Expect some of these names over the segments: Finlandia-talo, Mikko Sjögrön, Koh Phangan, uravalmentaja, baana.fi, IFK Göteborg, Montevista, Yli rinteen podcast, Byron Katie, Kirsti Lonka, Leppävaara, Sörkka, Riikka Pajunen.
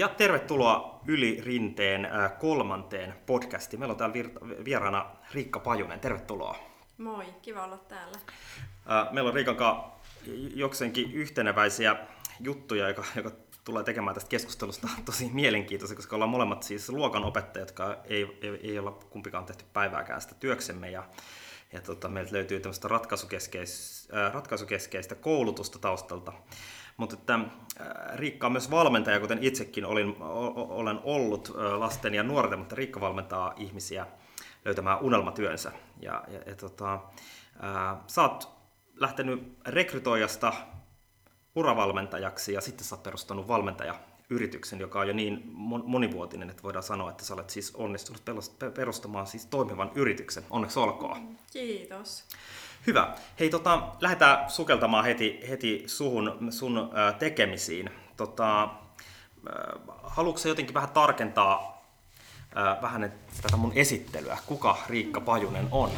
Ja tervetuloa Yli rinteen kolmanteen podcastiin. Meillä on täällä vieraana Riikka Pajunen. Tervetuloa. Moi, kiva olla täällä. Meillä on Riikan kanssa jokseenkin yhteneväisiä juttuja, joka tulee tekemään tästä keskustelusta tosi mielenkiintoista, koska ollaan molemmat siis luokanopettajia, jotka ei olla kumpikaan tehty päivääkään sitä työksemme. Ja meiltä löytyy tämmöistä ratkaisukeskeistä koulutusta taustalta. Mutta että Riikka on myös valmentaja, kuten itsekin olen ollut lasten ja nuorten, mutta Riikka valmentaa ihmisiä löytämään unelmatyönsä. Sä oot lähtenyt rekrytoijasta uravalmentajaksi ja sitten sä oot perustanut valmentajayrityksen, joka on jo niin monivuotinen, että voidaan sanoa, että sä olet siis onnistunut perustamaan siis toimivan yrityksen. Onneksi olkoon. Kiitos. Hyvä. Hei, lähdetään sukeltamaan heti sun tekemisiin. Haluatko sä jotenkin vähän tarkentaa vähän tätä mun esittelyä? Kuka Riikka Pajunen on?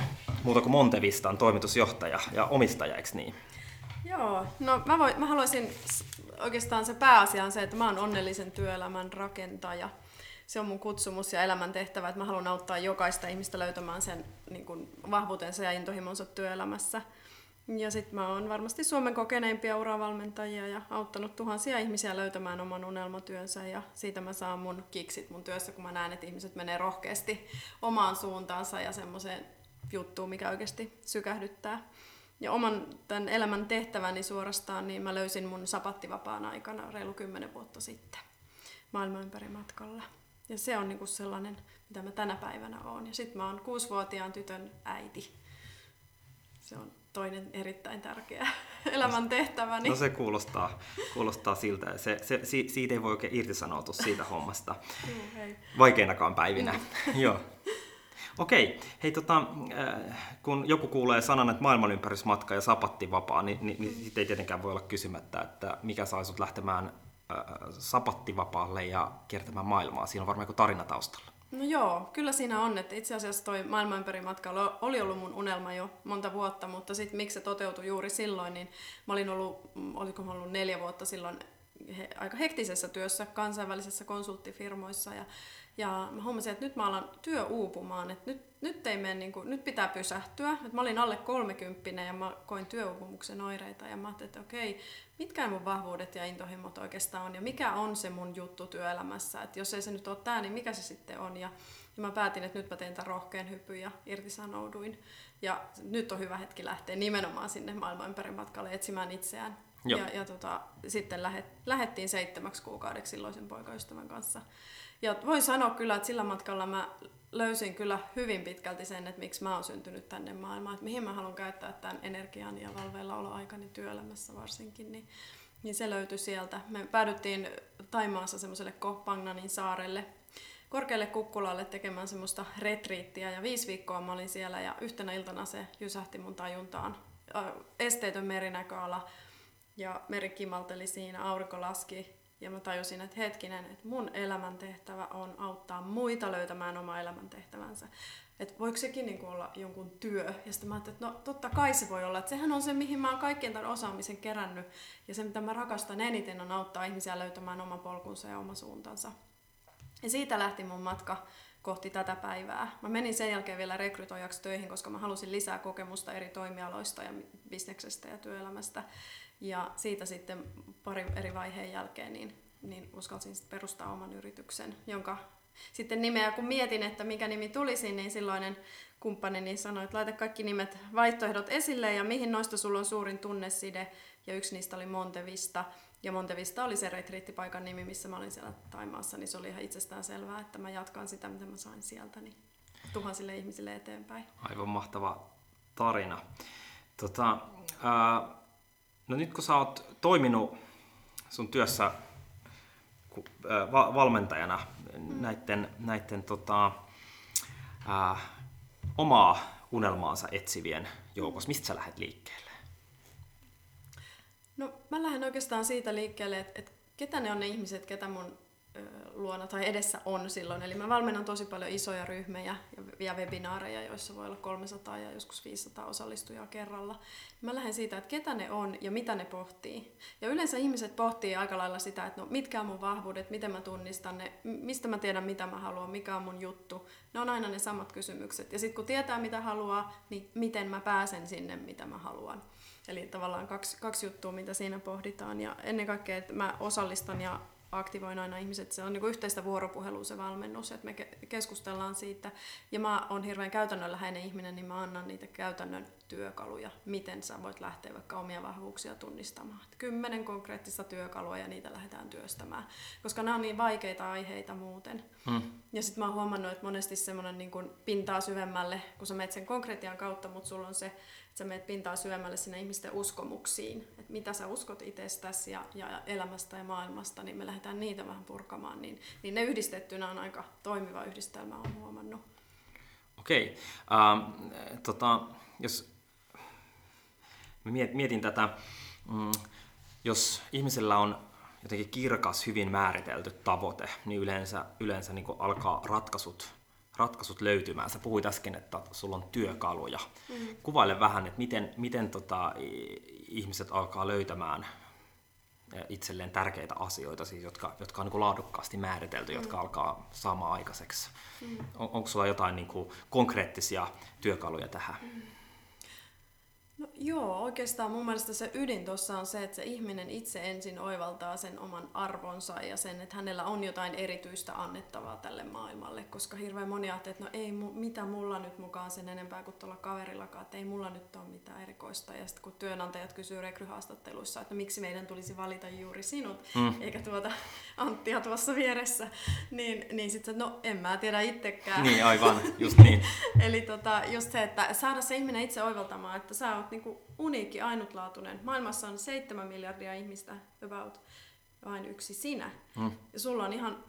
Muuta kuin Montevistan toimitusjohtaja ja omistaja, eikö niin? Joo, no mä haluaisin oikeastaan se pääasia on se, että mä oon onnellisen työelämän rakentaja. Se on mun kutsumus ja elämäntehtävä, että mä haluan auttaa jokaista ihmistä löytämään sen niin kuin vahvuutensa ja intohimonsa työelämässä. Ja sit mä oon varmasti Suomen kokeneimpia uravalmentajia ja auttanut tuhansia ihmisiä löytämään oman unelmatyönsä. Ja siitä mä saan mun kiksit mun työssä, kun mä näen, että ihmiset menee rohkeasti omaan suuntaansa ja semmoiseen juttuun, mikä oikeasti sykähdyttää. Ja oman tämän elämän tehtäväni suorastaan, niin mä löysin mun sapattivapaan aikana reilu 10 vuotta sitten maailman ympäri matkalla. Ja se on niinku sellainen, mitä mä tänä päivänä oon. Ja sit mä oon 6-vuotiaan tytön äiti. Se on toinen erittäin tärkeä elämän tehtäväni. No se kuulostaa siltä. Ja siitä ei voi oikein irtisanoutua siitä hommasta. Vaikeinakaan päivinä. Joo. Okei. Hei, kun joku kuulee sanan, että maailmanympärysmatka ja sapattivapaa, niin siitä ei tietenkään voi olla kysymättä, että mikä sai sut lähtemään sapattivapaalle ja kiertämään maailmaa. Siinä on varmaan joku tarina taustalla. No joo, kyllä siinä on. Että itse asiassa toi maailman ympäri matka oli ollut mun unelma jo monta vuotta, mutta sitten miksi se toteutui juuri silloin, niin mä olin ollut 4 vuotta silloin aika hektisessä työssä kansainvälisessä konsulttifirmoissa ja mä huomasin, että nyt mä alan työuupumaan, että nyt ei mene, niin kuin, nyt pitää pysähtyä. Mä olin alle 30 ja mä koin työuupumuksen oireita ja mä ajattelin, että okei, mitkä mun vahvuudet ja intohimot oikeastaan on ja mikä on se mun juttu työelämässä, että jos ei se nyt ole tää, niin mikä se sitten on ja mä päätin, että nyt mä teen tämän rohkean hypyn ja irtisanouduin ja nyt on hyvä hetki lähteä nimenomaan sinne maailman ympäri matkalle etsimään itseään. Sitten lähdettiin 7 kuukaudeksi silloisen poikaystävän kanssa. Ja voin sanoa kyllä, että sillä matkalla mä löysin kyllä hyvin pitkälti sen, että miksi mä oon syntynyt tänne maailmaan, että mihin mä haluan käyttää tämän energian ja valveilla oloaikani työelämässä varsinkin, niin se löytyi sieltä. Me päädyttiin Thaimaassa semmoiselle Koh Phanganin saarelle, korkealle kukkulalle tekemään semmoista retriittiä ja 5 viikkoa mä olin siellä ja yhtenä iltana se jysähti mun tajuntaan. Esteetön merinäköala. Ja meri kimalteli siinä, aurinko laski ja mä tajusin, että hetkinen, että mun elämäntehtävä on auttaa muita löytämään oma elämäntehtävänsä. Että voiko sekin niin kuin olla jonkun työ? Ja sitten mä ajattelin, että no totta kai se voi olla. Että sehän on se, mihin mä oon kaikkien tämän osaamisen kerännyt. Ja se, mitä mä rakastan eniten, on auttaa ihmisiä löytämään oman polkunsa ja oma suuntansa. Ja siitä lähti mun matka kohti tätä päivää. Mä menin sen jälkeen vielä rekrytoijaksi töihin, koska mä halusin lisää kokemusta eri toimialoista ja bisneksestä ja työelämästä. Ja siitä sitten pari eri vaiheen jälkeen niin uskalsin sitten perustaa oman yrityksen, jonka sitten nimeä kun mietin, että mikä nimi tulisi, niin silloinen kumppanini sanoi, että laita kaikki nimet vaihtoehdot esille ja mihin noista sulla on suurin tunneside. Ja yksi niistä oli Montevista. Ja Montevista oli se retriittipaikan nimi, missä mä olin siellä Thaimaassa, niin se oli ihan itsestään selvää, että mä jatkan sitä, mitä mä sain sieltä, niin tuhansille ihmisille eteenpäin. Aivan mahtava tarina. No nyt kun sä oot toiminut sun työssä valmentajana näiden omaa unelmaansa etsivien joukossa, mistä sä lähdet liikkeelle? No mä lähden oikeastaan siitä liikkeelle, että ketä ne on ne ihmiset, ketä mun luona tai edessä on silloin. Eli mä valmennan tosi paljon isoja ryhmejä ja webinaareja, joissa voi olla 300 ja joskus 500 osallistujaa kerralla. Mä lähden siitä, että ketä ne on ja mitä ne pohtii. Ja yleensä ihmiset pohtii aika lailla sitä, että no, mitkä on mun vahvuudet, miten mä tunnistan ne, mistä mä tiedän mitä mä haluan, mikä on mun juttu. Ne on aina ne samat kysymykset. Ja sitten kun tietää mitä haluaa, niin miten mä pääsen sinne mitä mä haluan. Eli tavallaan kaksi juttua, mitä siinä pohditaan. Ja ennen kaikkea, että mä osallistan ja aktivoin aina ihmiset. Se on niin kuin yhteistä vuoropuhelua se valmennus, että me keskustellaan siitä. Ja mä oon hirveän käytännönläheinen ihminen, niin mä annan niitä käytännön työkaluja. Miten sä voit lähteä vaikka omia vahvuuksia tunnistamaan. 10 konkreettista työkalua ja niitä lähdetään työstämään. Koska nämä on niin vaikeita aiheita muuten. Ja sit mä oon huomannut, että monesti semmoinen niin kuin pintaa syvemmälle, kun sä menet sen konkretian kautta, mutta sulla on se, sä menet pintaa syömällä sinne ihmisten uskomuksiin, että mitä sä uskot itsestäsi ja elämästä ja maailmasta, niin me lähdetään niitä vähän purkamaan, niin ne yhdistettynä on aika toimiva yhdistelmä, olen huomannut. Okei. Jos mietin tätä, jos ihmisellä on jotenkin kirkas, hyvin määritelty tavoite, niin yleensä niin alkaa ratkaisut löytymään. Sä puhuit äsken, että sulla on työkaluja. Kuvaile vähän, että miten ihmiset alkaa löytämään itselleen tärkeitä asioita, siis jotka on niin laadukkaasti määritelty, jotka alkaa saamaan aikaiseksi. Onko sulla jotain niin kuin konkreettisia työkaluja tähän? No, joo, oikeastaan mun mielestä se ydin tuossa on se, että se ihminen itse ensin oivaltaa sen oman arvonsa ja sen, että hänellä on jotain erityistä annettavaa tälle maailmalle, koska hirveän moni ajattelee, että no ei, mitä mulla nyt mukaan sen enempää kuin tuolla kaverillakaan, että ei mulla nyt ole mitään erikoista. Ja sitten kun työnantajat kysyy rekryhaastatteluissa, että miksi meidän tulisi valita juuri sinut, eikä tuota Anttia tuossa vieressä, niin sitten no en mä tiedä itsekään. Niin, aivan, just niin. Eli just se, että saada se ihminen itse oivaltamaan, että sä oot niinku uniikki, ainutlaatuinen. Maailmassa on 7 miljardia ihmistä, about, vain yksi sinä. Ja sulla on ihan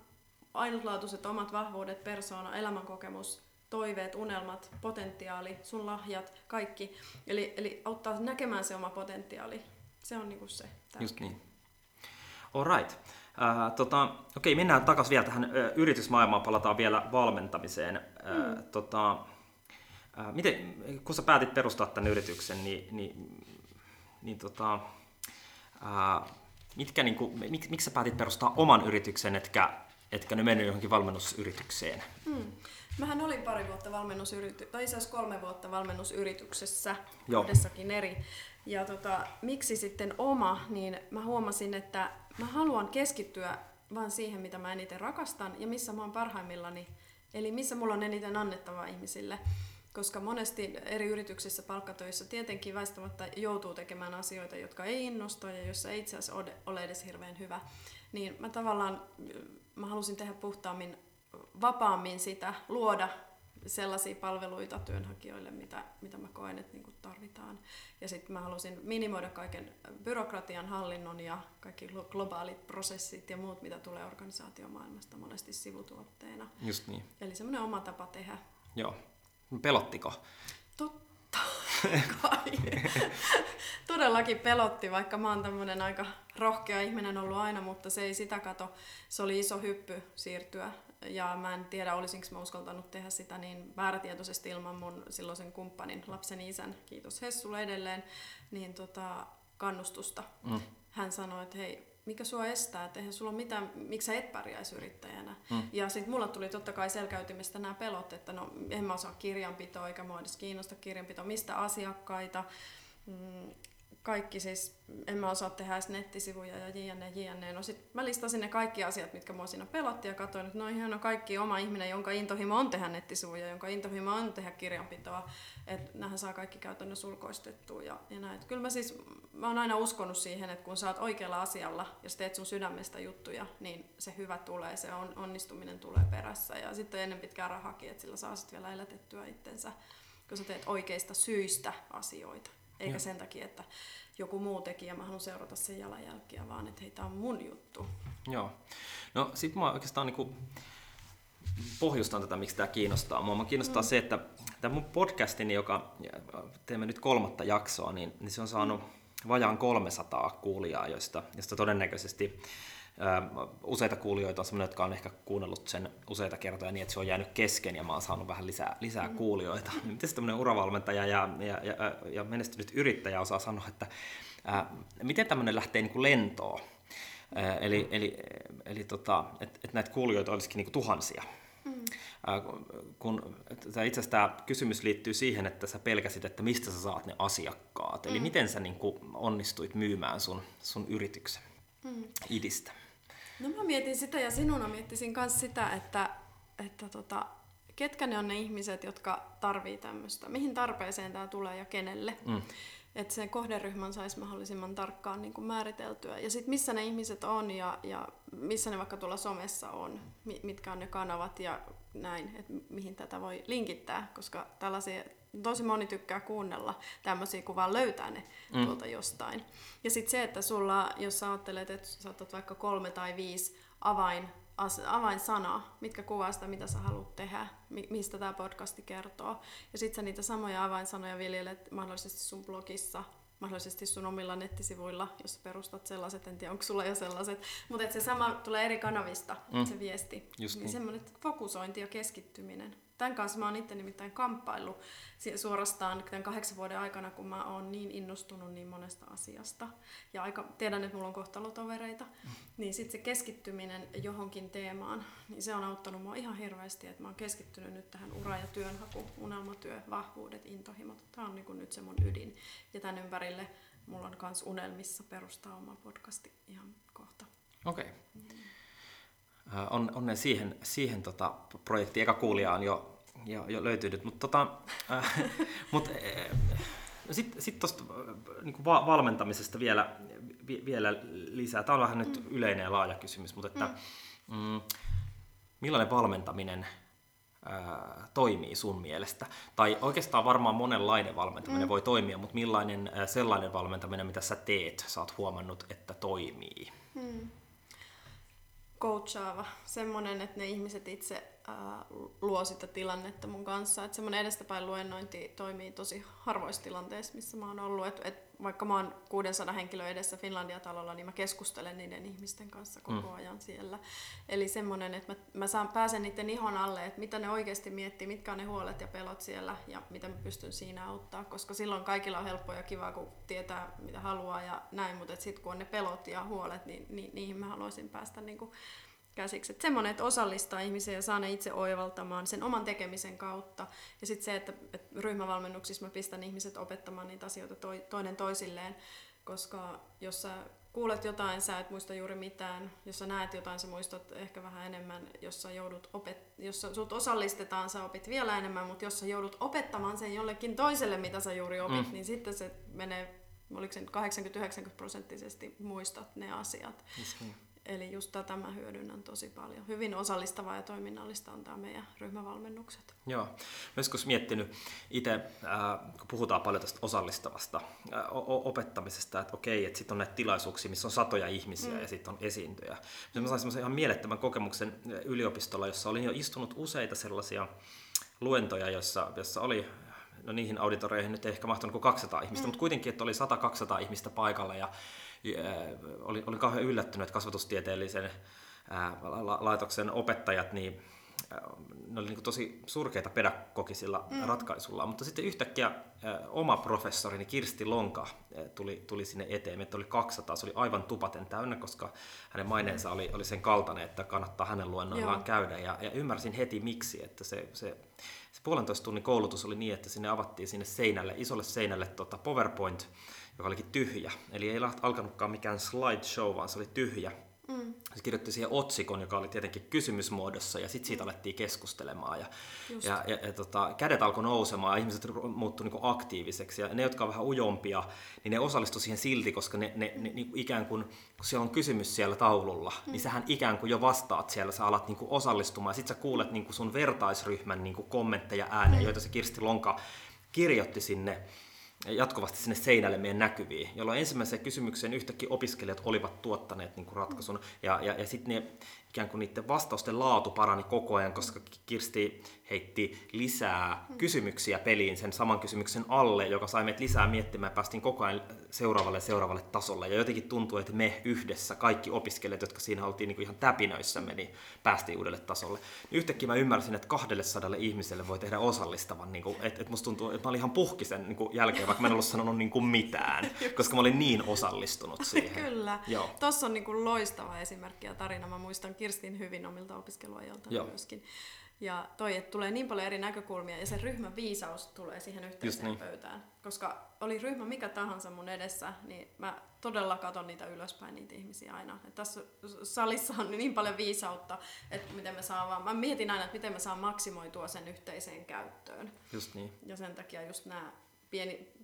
ainutlaatuiset omat vahvuudet, persoona, elämänkokemus, toiveet, unelmat, potentiaali, sun lahjat, kaikki. Eli auttaa näkemään se oma potentiaali. Se on niinku se tärkeä. Just niin. Alright. Okei, mennään takaisin vielä tähän yritysmaailmaan, palataan vielä valmentamiseen. Miten, kun sä päätit perustaa tämän yrityksen, miksi sä päätit perustaa oman yrityksen, etkä ne mennyt johonkin valmennusyritykseen? Mähän olin 2 vuotta valmennusyrityksessä, tai itse asiassa 3 vuotta valmennusyrityksessä, uudessakin eri. Ja miksi sitten oma, niin mä huomasin, että mä haluan keskittyä vaan siihen, mitä mä eniten rakastan ja missä mä oon parhaimmillani, eli missä mulla on eniten annettavaa ihmisille. Koska monesti eri yrityksissä palkkatöissä tietenkin väistämättä joutuu tekemään asioita, jotka ei innosta ja joissa ei itse asiassa ole edes hirveän hyvä. Niin mä tavallaan halusin tehdä puhtaammin, vapaammin sitä, luoda sellaisia palveluita työnhakijoille, mitä mä koen, että niinku tarvitaan. Ja sitten mä halusin minimoida kaiken byrokratian, hallinnon ja kaikki globaalit prosessit ja muut, mitä tulee organisaatiomaailmasta monesti sivutuotteena. Just niin. Eli semmoinen oma tapa tehdä. Joo. Pelottiko? Totta kai. Todellakin pelotti, vaikka mä oon tämmönen aika rohkea ihminen ollut aina, mutta se ei sitä kato. Se oli iso hyppy siirtyä ja mä en tiedä olisinko mä uskaltanut tehdä sitä niin määrätietoisesti ilman mun silloisen kumppanin, lapseni isän, kiitos Hessulle edelleen, niin kannustusta. Hän sanoi, että hei, mikä sua estää, että eihän sulla ole mitään, miksi sä et pärjäisi yrittäjänä. Ja sitten mulla tuli totta kai selkäytimistä nämä pelot, että no en mä osaa kirjanpitoa eikä mua edes kiinnosta kirjanpitoa, mistä asiakkaita, kaikki siis, en mä osaa tehdä edes nettisivuja ja jne. No sitten mä listasin ne kaikki asiat, mitkä mua siinä pelotti ja katsoin, että no ihan on kaikki oma ihminen, jonka intohimo on tehdä nettisivuja, jonka intohimo on tehdä kirjanpitoa, että näähän saa kaikki käytännössä ulkoistettua ja näin. Kyllä mä siis, mä oon aina uskonut siihen, että kun sä oot oikealla asialla ja sä teet sun sydämestä juttuja, niin se hyvä tulee, se onnistuminen tulee perässä ja sitten ennen pitkään rahakin, että sillä saa sitten vielä elätettyä itsensä, kun sä teet oikeista syistä asioita. Eikä sen takia, että joku muu teki ja mä haluan seurata sen jalanjälkiä, vaan että hei, tää on mun juttu. Joo. No sit mä oikeastaan niinku pohjustan tätä, miksi tää kiinnostaa. Mua kiinnostaa se, että tämä mun podcastini, joka teemme nyt 3. jaksoa, niin se on saanut vajaan 300 kuulijaa, joista todennäköisesti useita kuulijoita on sellainen, jotka on ehkä kuunnellut sen useita kertoja niin, että se on jäänyt kesken ja mä oon saanut vähän lisää kuulijoita. Miten se tämmöinen uravalmentaja ja menestynyt yrittäjä osaa sanoa, että miten tämmöinen lähtee niin kuin lentoon? Eli näitä kuulijoita olisikin niin kuin tuhansia. Itse asiassa tämä kysymys liittyy siihen, että sä pelkäsit, että mistä sä saat ne asiakkaat. Eli miten sä niin kuin onnistuit myymään sun yrityksen idistä? No mä mietin sitä ja sinuna miettisin myös sitä, että ketkä ne on ne ihmiset, jotka tarvii tämmöistä. Mihin tarpeeseen tämä tulee ja kenelle. Että sen kohderyhmän saisi mahdollisimman tarkkaan niin kuin määriteltyä. Ja sitten missä ne ihmiset on ja missä ne vaikka tuolla somessa on, mitkä on ne kanavat ja näin, että mihin tätä voi linkittää, koska tällaisia tosi moni tykkää kuunnella tämmöisiä, kun vaan löytää ne tuolta jostain. Ja sitten se, että sulla, jos sä ajattelet, että sä otat vaikka 3 tai 5 avainsanaa, mitkä kuvaa sitä, mitä sä haluat tehdä, mistä tämä podcasti kertoo. Ja sit sä niitä samoja avainsanoja viljelet mahdollisesti sun blogissa, mahdollisesti sun omilla nettisivuilla, jos perustat sellaiset, en tiedä onko sulla jo sellaiset, mutta se sama tulee eri kanavista, se viesti. Niin semmoinen fokusointi ja keskittyminen. Tämän kanssa mä oon itse nimittäin kamppaillut suorastaan tämän 8 vuoden aikana, kun mä oon niin innostunut niin monesta asiasta. Ja tiedän, että mulla on kohtalotovereita. Niin sitten se keskittyminen johonkin teemaan, niin se on auttanut mua ihan hirveästi, että mä oon keskittynyt nyt tähän ura- ja työnhaku, unelmatyö, vahvuudet, intohimot. Tää on niinku nyt se mun ydin. Ja tän ympärille mulla on kans unelmissa perustaa oma podcasti ihan kohta. Okei. Okay. Onnen siihen projekti eka kuulija on jo löytynyt, mutta sitten tuosta niinku valmentamisesta vielä lisää. Tämä on vähän nyt yleinen ja laaja kysymys, mutta että millainen valmentaminen toimii sun mielestä? Tai oikeastaan varmaan monenlainen valmentaminen voi toimia, mutta millainen sellainen valmentaminen, mitä sä teet, sä oot huomannut, että toimii? Coachaava, semmoinen, että ne ihmiset itse luo sitä tilannetta mun kanssa. Että semmoinen edestäpäin luennointi toimii tosi harvoissa tilanteissa, missä mä oon ollut. Vaikka mä oon 600 henkilöä edessä Finlandia-talolla, niin mä keskustelen niiden ihmisten kanssa koko ajan siellä. Eli semmoinen, että mä pääsen niiden ihon alle, että mitä ne oikeasti miettii, mitkä on ne huolet ja pelot siellä ja mitä mä pystyn siinä auttaa. Koska silloin kaikilla on helppoa ja kivaa, kun tietää mitä haluaa ja näin. Mutta sitten kun on ne pelot ja huolet, niin niihin mä haluaisin päästä niinku käsiksi. Että semmoinen, että osallistaa ihmisiä ja saa ne itse oivaltamaan sen oman tekemisen kautta. Ja sitten se, että ryhmävalmennuksissa mä pistän ihmiset opettamaan niitä asioita toinen toisilleen. Koska jos sä kuulet jotain, sä et muista juuri mitään. Jos sä näet jotain, sä muistat ehkä vähän enemmän. Jos sä joudut jos sut osallistetaan, sä opit vielä enemmän. Mutta jos sä joudut opettamaan sen jollekin toiselle, mitä sä juuri opit, niin sitten se menee, oliko se 80-90% muistat ne asiat. Eli just tätä mä hyödynnän tosi paljon. Hyvin osallistavaa ja toiminnallista on tämä meidän ryhmävalmennukset. Joo. Mä joskus miettinyt itse, kun puhutaan paljon tästä osallistavasta opettamisesta, että okei, että sitten on näitä tilaisuuksia, missä on satoja ihmisiä ja sitten on esiintyjä. Mä sain semmoisen ihan mielettömän kokemuksen yliopistolla, jossa olin jo istunut useita sellaisia luentoja, jossa oli, no niihin auditoreihin nyt ei ehkä mahtunut kuin 200 ihmistä, mutta kuitenkin, että oli 100-200 ihmistä paikalla ja olin kauhean yllättynyt, että kasvatustieteellisen laitoksen opettajat, niin ne oli niin tosi surkeita pedagogisilla ratkaisuilla, mutta sitten yhtäkkiä oma professorini Kirsti Lonka tuli sinne eteen, meitä oli 200, se oli aivan tupaten täynnä, koska hänen maineensa oli sen kaltainen, että kannattaa hänen luennoillaan käydä ja ymmärsin heti miksi, että se 1,5 tunnin koulutus oli niin, että sinne avattiin isolle seinälle PowerPoint, joka olikin tyhjä. Eli ei alkanutkaan mikään slideshow, vaan se oli tyhjä. Se kirjoitti siihen otsikon, joka oli tietenkin kysymysmuodossa, ja sitten siitä alettiin keskustelemaan. Kädet alkoi nousemaan, ja ihmiset muuttui niinku aktiiviseksi. Ja ne, jotka on vähän ujompia, niin ne osallistu siihen silti, koska ne ikään kuin, kun siellä on kysymys siellä taululla, niin sähän ikään kuin jo vastaat siellä, sä alat niinku osallistumaan, ja sitten sä kuulet niinku sun vertaisryhmän niinku kommentteja ääneen, joita se Kirsti Lonka kirjoitti jatkuvasti sinne seinälle meidän näkyviin, jolloin ensimmäiseen kysymykseen yhtäkkiä opiskelijat olivat tuottaneet niin kuin ratkaisun. Ja sitten ne ikään kuin niiden vastausten laatu parani koko ajan, koska Kirsti heitti lisää kysymyksiä peliin sen saman kysymyksen alle, joka sai meidät lisää miettimään, päästiin koko ajan seuraavalle tasolle. Ja jotenkin tuntuu, että me yhdessä, kaikki opiskelijat, jotka siinä oltiin niin kuin ihan täpinöissämme, niin päästiin uudelle tasolle. Yhtäkkiä mä ymmärsin, että 200 ihmiselle voi tehdä osallistavan. Niin kuin, että musta tuntuu, että mä olin ihan puhki sen niin kuin jälkeen, vaikka mä en ollut sanonut niin kuin mitään, koska mä olin niin osallistunut siihen. Kyllä. Joo. Tossa on niin kuin loistava esimerkki ja tarina. Mä muistan Kirstin hyvin omilta opiskeluajalta myöskin. Ja toi, että tulee niin paljon eri näkökulmia ja se ryhmän viisaus tulee siihen yhteiseen pöytään. Koska oli ryhmä mikä tahansa mun edessä, niin mä todella katon niitä ylöspäin niitä ihmisiä aina. Et tässä salissa on niin paljon viisautta, että miten mä mietin aina, että miten mä saan maksimoitua sen yhteiseen käyttöön. Just niin. Ja sen takia just nämä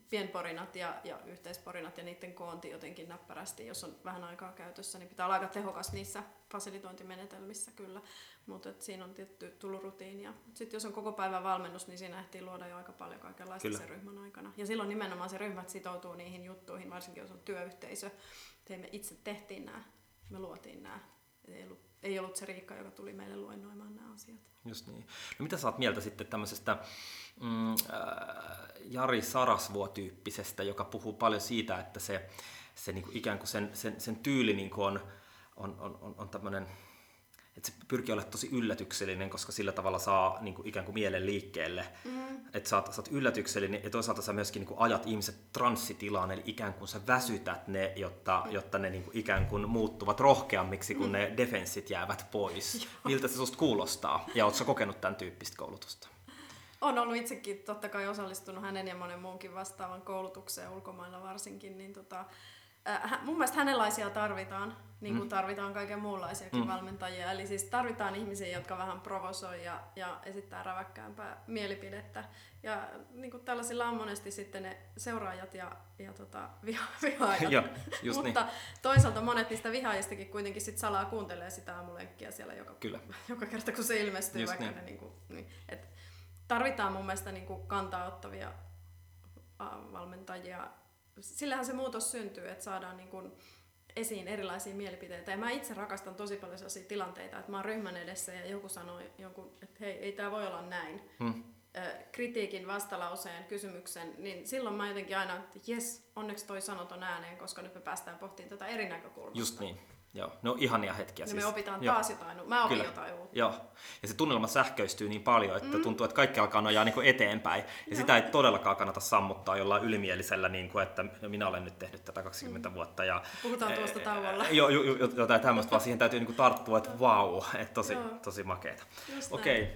pienporinat ja yhteisporinat ja niiden koonti jotenkin näppärästi, jos on vähän aikaa käytössä, niin pitää olla aika tehokas niissä fasilitointimenetelmissä kyllä, mutta siinä on tietty tullut rutiinia. Sitten jos on koko päivän valmennus, niin siinä ehtii luoda jo aika paljon kaikenlaista kyllä. sen ryhmän aikana. Ja silloin nimenomaan se ryhmät sitoutuu niihin juttuihin, varsinkin jos on työyhteisö. Me itse tehtiin nämä, me luotiin nämä. Ei ollut se Riikka, joka tuli meille luennoimaan nämä asiat. Just niin. No mitä sä oot mieltä sitten tämmöisestä Jari Sarasvuo-tyyppisestä, joka puhuu paljon siitä, että se niinku ikään kuin sen tyyli niinku on tämmöinen, että se pyrkii olemaan tosi yllätyksellinen, koska sillä tavalla saa niinku ikään kuin mielen liikkeelle. Että sä oot yllätyksellinen ja toisaalta sä myöskin niinku ajat ihmiset transsitilaan, eli ikään kuin sä väsytät ne, jotta ne niinku ikään kuin muuttuvat rohkeammiksi, kun ne defenssit jäävät pois. Miltä se susta kuulostaa? Ja oot sä kokenut tämän tyyppistä koulutusta? On ollut itsekin totta kai osallistunut hänen ja monen muunkin vastaavan koulutukseen ulkomailla varsinkin, niin mun mielestä hänenlaisia tarvitaan, niin kuin tarvitaan kaiken muunlaisiakin valmentajia. Eli siis tarvitaan ihmisiä, jotka vähän provosoi ja esittää räväkkäämpää mielipidettä. Ja niin kuin tällaisilla on monesti sitten ne seuraajat ja vihaajat. Ja, just mutta niin. Toisaalta monet niistä vihaajistakin kuitenkin sit salaa kuuntelee sitä aamulenkkiä siellä joka kerta, kun se ilmestyy. Just vaikka niin. Tarvitaan mun mielestä niin kuin kantaa ottavia valmentajia. Sillähän se muutos syntyy, että saadaan niin kuin esiin erilaisia mielipiteitä. Ja mä itse rakastan tosi paljon sellaisia tilanteita, että mä oon ryhmän edessä ja joku sanoo, että hei, ei tää voi olla näin. Kritiikin, vastalauseen, kysymyksen, niin silloin mä jotenkin aina, että jes, onneksi toi sanoton ääneen, koska nyt me päästään pohtimaan tätä eri näkökulmasta. Just niin. Joo, no ihania hetkiä siis. Me opitaan taas jotain, mä opin jotain uutta. Joo, ja se tunnelma sähköistyy niin paljon, että tuntuu, että kaikki alkaa nojaa niin kuin eteenpäin. Ja sitä ei todellakaan kannata sammuttaa jollain ylimielisellä, niin kuin, että minä olen nyt tehnyt tätä 20 vuotta. Ja, puhutaan tuosta tauolla. Joo, jotain tämmöistä, vaan siihen täytyy niin kuin tarttua, että vau, että tosi makeeta. Okei.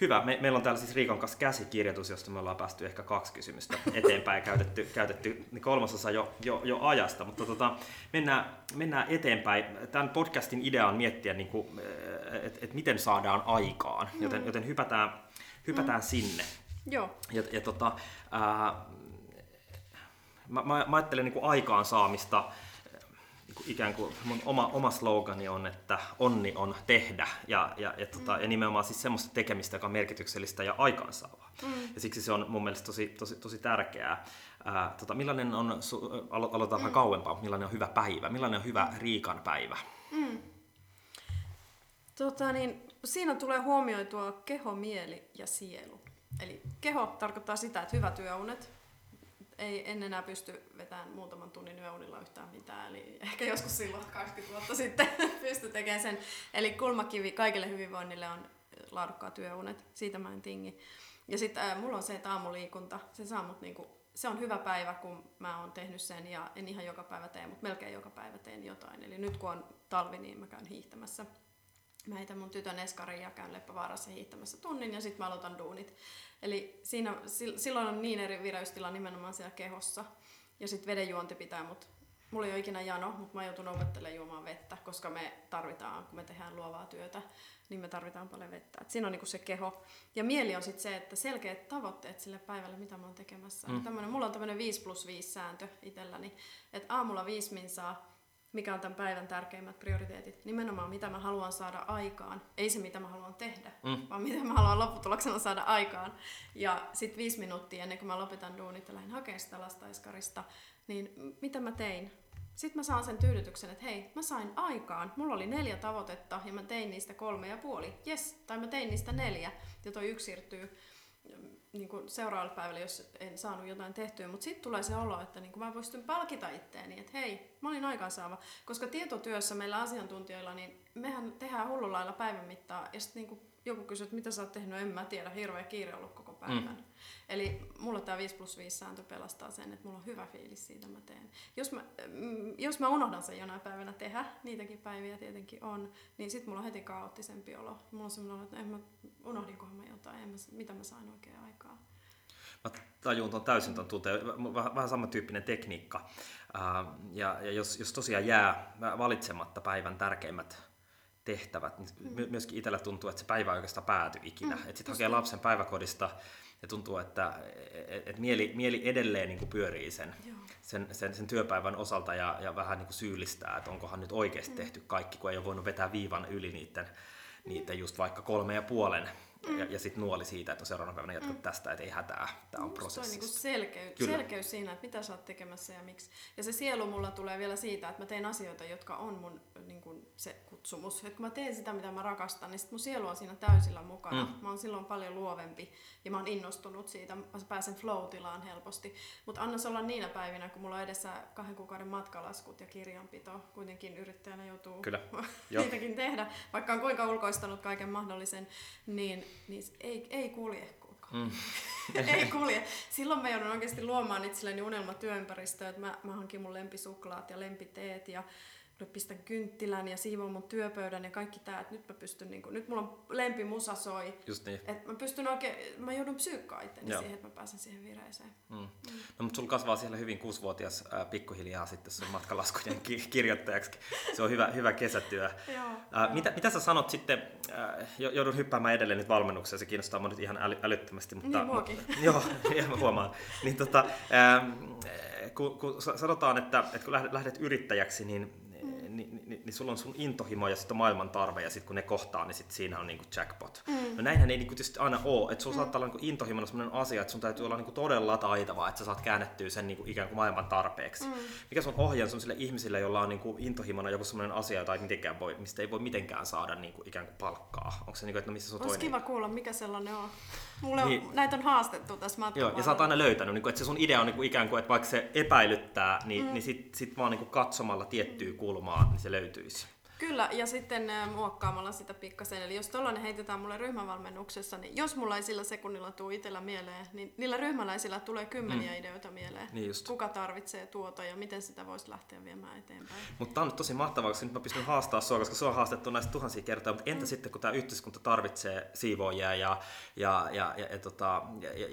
Hyvä. Meillä on täällä siis Riikan kanssa käsikirjoitus, josta me ollaan päästy ehkä 2 kysymystä eteenpäin ja käytetty kolmasosa jo ajasta, mutta mennään eteenpäin. Tämän podcastin idea on miettiä, niin että miten saadaan aikaan, joten hypätään sinne. Joo. Mä ajattelen niin kuin aikaansaamista. Ikään kuin mun oma slogani on, että onni on tehdä ja nimenomaan siis semmoista tekemistä, joka on merkityksellistä ja aikaansaavaa. Ja siksi se on mun mielestä tosi tärkeää. Millainen on, aloitetaan vähän kauempaa, millainen on hyvä päivä, millainen on hyvä Riikan päivä? Siinä tulee huomioitua keho, mieli ja sielu. Eli keho tarkoittaa sitä, että hyvät yöunet. En enää pysty vetämään muutaman tunnin yöunilla yhtään mitään, eli ehkä joskus silloin 20 vuotta sitten pysty tekemään sen. Eli kulmakivi kaikille hyvinvoinnille on laadukkaat yöunet, siitä mä en tingi. Ja sitten mulla on se, että aamuliikunta, se saa mut niinku, se on hyvä päivä, kun mä oon tehnyt sen ja en ihan joka päivä tee, mutta melkein joka päivä teen jotain. Eli nyt kun on talvi, niin mä käyn hiihtämässä. Mä heitän mun tytön eskariin ja käyn Leppävaarassa hiihtämässä tunnin ja sitten mä aloitan duunit. Eli silloin on niin eri vireystila nimenomaan siellä kehossa. Ja sitten vedenjuonti pitää mut. Mulla ei ole ikinä jano, mutta mä joutun opettelemaan juomaan vettä, koska me tarvitaan, kun me tehdään luovaa työtä, niin me tarvitaan paljon vettä. Et siinä on niinku se keho. Ja mieli on sitten se, että selkeät tavoitteet sille päivälle, mitä mä oon tekemässä. Mulla on tämmöinen 5+5 sääntö itselläni, että aamulla 5 minsaa. Mikä on tämän päivän tärkeimmät prioriteetit, nimenomaan mitä mä haluan saada aikaan, ei se mitä mä haluan tehdä, vaan mitä mä haluan lopputuloksena saada aikaan. Ja sitten 5 minuuttia ennen kuin mä lopetan duunit ja lähdin hakemaan sitä lasta eskarista, niin mitä mä tein? Sitten mä saan sen tyydytyksen, että hei, mä sain aikaan. Mulla oli 4 tavoitetta ja mä tein niistä 3,5. Jes, tai mä tein niistä 4. Ja toi yksi siirtyy niin kuin seuraavalle päivälle, jos en saanut jotain tehtyä. Mutta sitten tulee se olo, että niin kuin mä pystyn palkita itteeni, että hei, mä olin aikaansaava. Koska tietotyössä meillä asiantuntijoilla, niin mehän tehdään hullulailla päivän mittaan. Ja sitten niin kuin joku kysyy, että mitä sä oot tehnyt, en mä tiedä, hirveä kiire ollut koko päivän. Mm. Eli mulla tää 5+5 sääntö pelastaa sen, että mulla on hyvä fiilis siitä, mä teen. Jos mä unohdan sen jonain päivänä tehdä, niitäkin päiviä tietenkin on, niin sit mulla on heti kaoottisempi olo. Mulla on semmoinen olo, että unohdinkohan mä jotain, mitä mä sain oikein aikaa. Mä tajun ton täysin ton tunteen, vähän samantyyppinen tekniikka. Ja jos tosiaan jää valitsematta päivän tärkeimmät tehtävät, niin myöskin itsellä tuntuu, että se päivä oikeastaan päätyi ikinä. Että sitten hakee lapsen päiväkodista ja tuntuu, että mieli edelleen niin kuin pyörii sen työpäivän osalta ja vähän niin kuin syyllistää, että onkohan nyt oikeasti tehty kaikki, kun ei ole voinut vetää viivan yli niiden just vaikka 3,5. Ja sitten nuoli siitä, että on seuraavana päivänä jatkaa tästä, että ei hätää, tämä on prosessista. Toi on niinku selkeys siinä, että mitä sä oot tekemässä ja miksi. Ja se sielu mulla tulee vielä siitä, että mä teen asioita, jotka on mun niin kun se kutsumus. Et kun mä teen sitä, mitä mä rakastan, niin sit mun sielu on siinä täysillä mukana. Mä oon silloin paljon luovempi ja mä oon innostunut siitä. Mä pääsen flow-tilaan helposti. Mutta anna se olla niinä päivinä, kun mulla on edessä 2 kuukauden matkalaskut ja kirjanpito. Kuitenkin yrittäjänä joutuu niitäkin tehdä. Vaikka on kuinka ulkoistanut kaiken mahdollisen, niin ei kulje kukaan. Ei kulje. Silloin mä joudun oikeasti luomaan itselleni unelmatyöympäristöä, että mä hankin mun lempisuklaat ja lempiteet ja pistän kynttilän ja siivoon mun työpöydän ja kaikki tää, että nyt mä pystyn niinku, nyt mulla on lempimusa soi. Just niin. Että mä pystyn oikein, mä joudun psyykkaan itteni siihen, että mä pääsen siihen vireeseen. No mut sulla kasvaa siellä hyvin 6-vuotias pikkuhiljaa sitten sun matkalaskujen kirjoittajaksi. Se on hyvä kesätyö. Mitä sä sanot sitten, joudun hyppäämään edelleen nyt valmennukseen, se kiinnostaa mun nyt ihan älyttömästi. Mutta, niin muakin. Joo, mä huomaan. Niin kun sanotaan, että kun lähdet yrittäjäksi, niin sulla on sun intohimo ja sitten maailman tarve, ja sitten kun ne kohtaa, niin sitten siinä on niinku jackpot. No näinhän ei niinku tietysti aina ole, että sulla saattaa olla niinku intohimona sellainen asia, että sun täytyy olla niinku todella taitavaa, että sä saat käännettyä sen niinku ikään kuin maailman tarpeeksi. Mikä sun ohjeus on sille ihmisille, jolla on niinku intohimona joku sellainen asia, jota mistä ei voi mitenkään saada niinku ikään kuin palkkaa? Onko se niinku, että no missä sun olisi kiva kuulla, mikä sellainen on. Mulle niin, näitä on haastettu tässä matkan varrella. Ja sä oot aina löytänyt, niinku, että se sun idea on niinku ikään kuin, että vaikka se epäilyttää, niin sit vaan niinku katsomalla tiettyä kulmaa, niin se löytyisi. Kyllä, ja sitten muokkaamalla sitä pikkasen. Eli jos tollainen heitetään mulle ryhmävalmennuksessa, niin jos mulla ei sillä sekunnilla tule itsellä mieleen, niin niillä ryhmäläisillä tulee 10 ideoita mieleen. Niin kuka tarvitsee tuota ja miten sitä voisi lähteä viemään eteenpäin. Mutta tämä on nyt tosi mahtavaa, koska nyt mä pystyn haastamaan sua, koska sua on haastettu näistä tuhansia kertoja, mutta entä sitten, kun tämä yhteiskunta tarvitsee siivoojia ja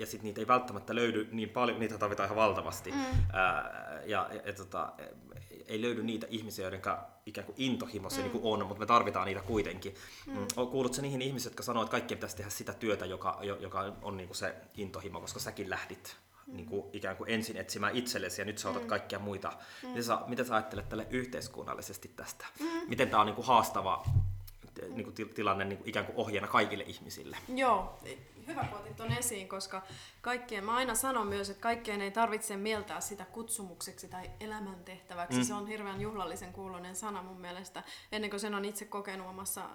sit niitä ei välttämättä löydy niin paljon, niitä tarvitaan ihan valtavasti. Ei löydy niitä ihmisiä, joiden ikään kuin intohimo se niin kuin on, mutta me tarvitaan niitä kuitenkin. Kuulutko niihin ihmisiin, jotka sanoo, että kaikkien pitäisi tehdä sitä työtä, joka on niin kuin se intohimo, koska säkin lähdit niin kuin ikään kuin ensin etsimään itsellesi ja nyt sä otat kaikkia muita. Mitä sä ajattelet tälle yhteiskunnallisesti tästä? Miten tämä on niin kuin haastava niin kuin tilanne niin kuin ikään kuin ohjeena kaikille ihmisille? Joo. Hyvä, kun otit ton esiin, koska mä aina sanon myös, että kaikkeen ei tarvitse mieltää sitä kutsumukseksi tai elämäntehtäväksi. Se on hirveän juhlallisen kuuloinen sana mun mielestä, ennen kuin sen on itse kokenut omassa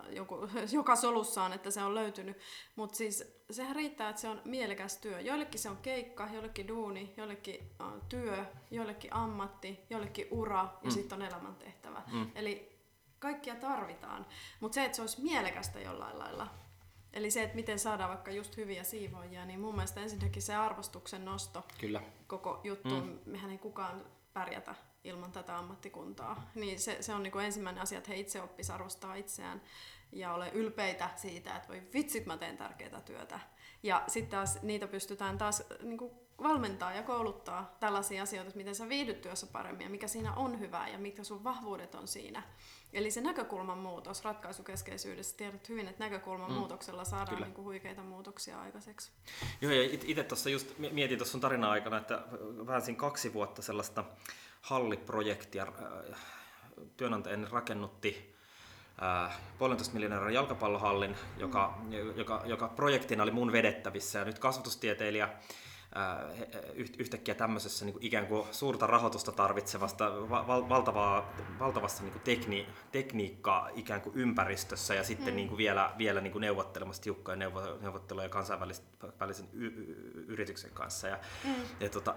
joka solussaan, että se on löytynyt. Mutta siis sehän riittää, että se on mielekäs työ. Joillekin se on keikka, joillekin duuni, joillekin työ, joillekin ammatti, joillekin ura ja sitten on elämäntehtävä. Eli kaikkia tarvitaan, mutta se, että se olisi mielekästä jollain lailla. Eli se, että miten saadaan vaikka just hyviä siivoojia, niin mun mielestä ensinnäkin se arvostuksen nosto. Kyllä. Koko juttuun. Mehän ei kukaan pärjätä ilman tätä ammattikuntaa. Niin se on niinku ensimmäinen asia, että he itse oppisivat arvostaa itseään ja ole ylpeitä siitä, että voi vitsit, mä teen tärkeää työtä. Ja sitten taas niitä pystytään taas niinku valmentaa ja kouluttaa tällaisia asioita, että miten sä viihdyt työssä paremmin ja mikä siinä on hyvää ja mitkä sun vahvuudet on siinä. Eli se näkökulman muutos, ratkaisukeskeisyydessä tiedät hyvin, että näkökulman muutoksella saadaan niin kuin huikeita muutoksia aikaiseksi. Joo, ja itse tuossa just mietin tuossa sun tarinan aikana, että väänsin 2 vuotta sellaista halliprojektia. Työnantajani rakennutti 1,5 miljoonan jalkapallohallin, joka projektina oli mun vedettävissä, ja nyt kasvatustieteilijä yhtäkkiä tämmöisessä niin kuin ikään kuin suurta rahoitusta tarvitsevasta valtavassa niin kuin tekniikkaa ikään kuin ympäristössä ja sitten niin kuin vielä niin kuin neuvottelemassa tiukkoja neuvotteluja kansainvälisen yrityksen kanssa ja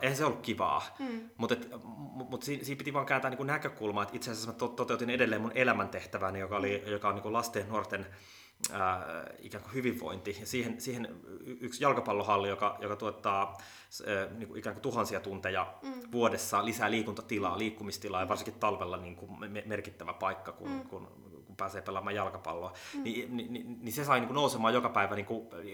eihän se ollut kivaa, mutta siinä piti vaan kääntää niin kuin näkökulmaa, että itse asiassa mä toteutin edelleen mun elämäntehtäväni, joka on niin kuin lasten ja nuorten ikään kuin hyvinvointi. Ja siihen yksi jalkapallohalli, joka tuottaa niin ikään kuin tuhansia tunteja vuodessa, lisää liikuntatilaa, liikkumistilaa ja varsinkin talvella niin kuin merkittävä paikka, kun pääsee pelaamaan jalkapalloa. Niin se sai niin kuin nousemaan joka päivä niin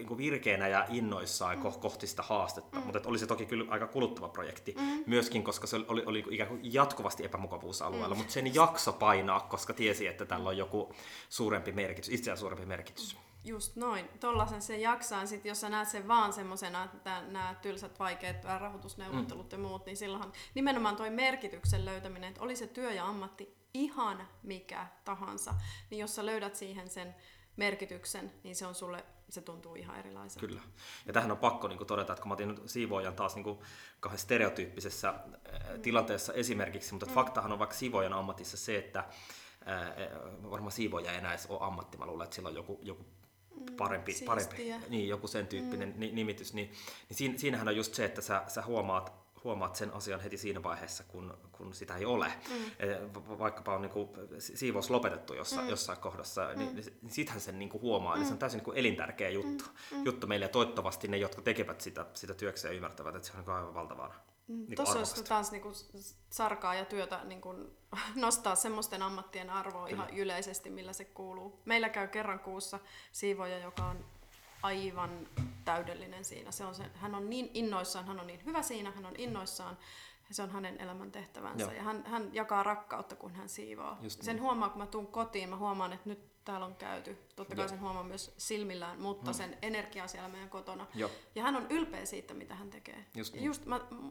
kuin virkeänä ja innoissaan kohti sitä haastetta. Mutta oli se toki kyllä aika kuluttava projekti myöskin, koska se oli ikään kuin jatkuvasti epämukavuusalueella. Mutta sen jakso painaa, koska tiesi, että tällä on joku suurempi merkitys, itseään suurempi merkitys. Just noin. Tollasen se jaksaa. Sitten jos sä näet sen vaan semmosena, että nämä tylsät, vaikeat rahoitusneuvottelut ja muut, niin silloinhan nimenomaan toi merkityksen löytäminen, että oli se työ ja ammatti ihan mikä tahansa, niin jos sä löydät siihen sen merkityksen, niin se on sulle, se tuntuu ihan erilaiselta. Kyllä. Ja tähän on pakko niin kuin todeta, että kun mä otin siivoojan taas niin kuin kahden stereotyyppisessä tilanteessa esimerkiksi, mutta faktahan on vaikka siivoojan ammatissa se, että varmaan siivooja ei enää edes ole ammatti, mä luulen, että sillä on joku parempi niin, joku sen tyyppinen nimitys, niin siinähän on just se, että sä huomaat sen asian heti siinä vaiheessa, kun sitä ei ole. Vaikkapa on niin kuin siivous lopetettu jossain kohdassa, niin sitähän sen niin kuin huomaa. Eli se on täysin niin kuin elintärkeä juttu meille. Ja toivottavasti ne, jotka tekevät sitä työkseen, ymmärtävät, että se on aivan valtavaa. Niin tuossa olisi taas niin kuin sarkaa ja työtä niin kuin nostaa semmoisten ammattien arvoa ihan yleisesti, millä se kuuluu. Meillä käy kerran kuussa siivoja, joka on aivan täydellinen siinä. Hän on niin innoissaan, hän on niin hyvä siinä, hän on innoissaan. Se on hänen elämäntehtävänsä. Joo. Ja hän jakaa rakkautta, kun hän siivoaa. Just sen niin. Huomaa, kun mä tuun kotiin, mä huomaan, että nyt täällä on käyty. Totta kai sen huomaa myös silmillään, mutta sen energiaa siellä meidän kotona. Joo. Ja hän on ylpeä siitä, mitä hän tekee.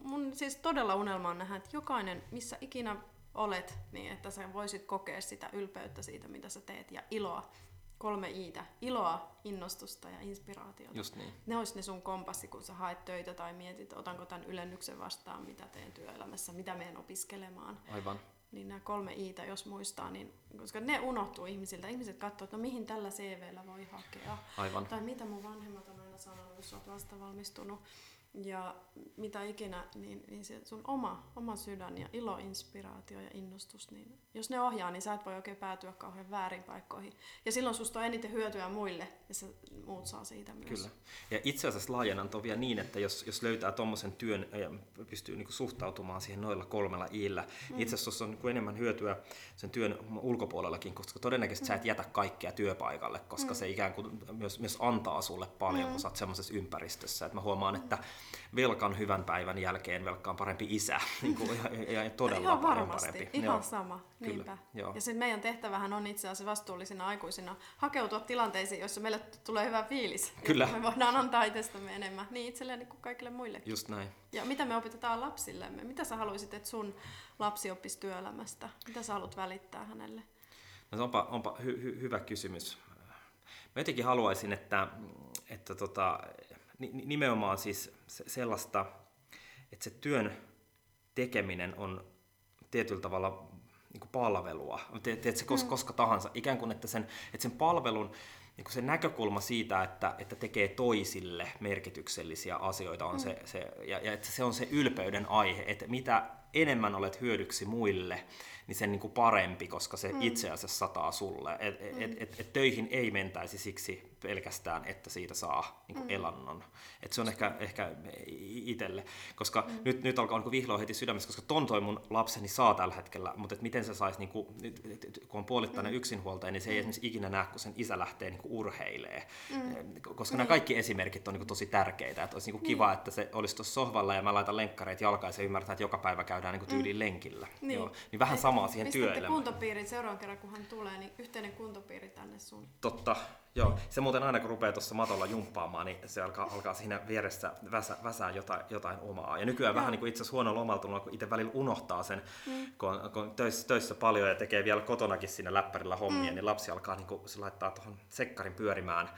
Mun siis todella unelma on nähdä, että jokainen, missä ikinä olet, niin että sä voisit kokea sitä ylpeyttä siitä, mitä sä teet, ja iloa. 3 iitä. Iloa, innostusta ja inspiraatiota. Just niin. Ne olisi ne sun kompassi, kun sä haet töitä tai mietit, otanko tämän ylennyksen vastaan, mitä teen työelämässä, mitä menen opiskelemaan. Aivan. Niin nämä 3 iitä, jos muistaa, niin, koska ne unohtuu ihmisiltä. Ihmiset katsoo, että no, mihin tällä CV:llä voi hakea. Aivan. Tai mitä mun vanhemmat on aina sanonut, jos olet vasta valmistunut. Ja mitä ikinä, niin se sun oma sydän ja ilo, inspiraatio ja innostus, niin jos ne ohjaa, niin sä et voi oikein päätyä kauhean väärin paikkoihin. Ja silloin susta on eniten hyötyä muille, ja sä muut saa siitä myös. Kyllä. Ja itse asiassa laajenanto on vielä niin, että jos löytää tommosen työn ja pystyy niinku suhtautumaan siihen noilla 3 iillä, niin itse asiassa on niinku enemmän hyötyä sen työn ulkopuolellakin, koska todennäköisesti sä et jätä kaikkea työpaikalle, koska se ikään kuin myös antaa sulle paljon, kun sä oot semmoisessa ympäristössä. Et mä huomaan, että velkan hyvän päivän jälkeen velkaan parempi isä, niin kuin, ja todella ihan varmasti, parempi. Ihan joo, sama, niinpä. Kyllä, ja sitten meidän tehtävähän on itse asiassa vastuullisina aikuisina hakeutua tilanteisiin, joissa meille tulee hyvä fiilis. Kyllä. Me voidaan antaa itsestämme enemmän, niin itselleen kuin kaikille muillekin. Just näin. Ja mitä me opetetaan lapsillemme? Mitä sä haluaisit, että sun lapsi oppisi työelämästä? Mitä sä haluat välittää hänelle? No se onpa hyvä kysymys. Mä jotenkin haluaisin, että nimenomaan siis sellaista, että se työn tekeminen on tietyllä tavalla niin kuin palvelua, teet se koska tahansa, ikään kuin että sen palvelun niin kuin se näkökulma siitä, että tekee toisille merkityksellisiä asioita on ja että se on se ylpeyden aihe, että mitä enemmän olet hyödyksi muille, niin sen niin kuin parempi, koska se itse asiassa sataa sulle. Et töihin ei mentäisi siksi pelkästään, että siitä saa niin kuin elannon. Et se on ehkä itselle, koska nyt alkaa niin kuin vihloa heti sydämessä, koska ton toi mun lapseni saa tällä hetkellä, mutta et miten se saisi, niin kuin, kun on puolittainen yksinhuoltaja, niin se ei esimerkiksi ikinä näe, kun sen isä lähtee niin kuin urheilemaan. Koska nämä kaikki esimerkit on niin kuin tosi tärkeitä. Et olisi niin kuin kiva, että se olisi tuossa sohvalla ja mä laitan lenkkareet jalkaan ja se ymmärtää, että joka päivä käydään niin kuin tyyliin lenkillä. Niin. Joo. Niin vähän samaa siihen työelämään. Pistätte kuntopiirin seuraavan kerran, kun hän tulee, niin yhteinen kuntopiiri tänne sun. Totta, joo. Se muuten aina kun rupeaa tuossa matolla jumppaamaan, niin se alkaa siinä vieressä väsää jotain omaa. Ja nykyään vähän niin kuin itse asiassa huono lomaltunut, kun itse välillä unohtaa sen, kun töissä paljon ja tekee vielä kotonakin siinä läppärillä hommia, niin lapsi alkaa niin kuin se laittaa tuohon sekkarin pyörimään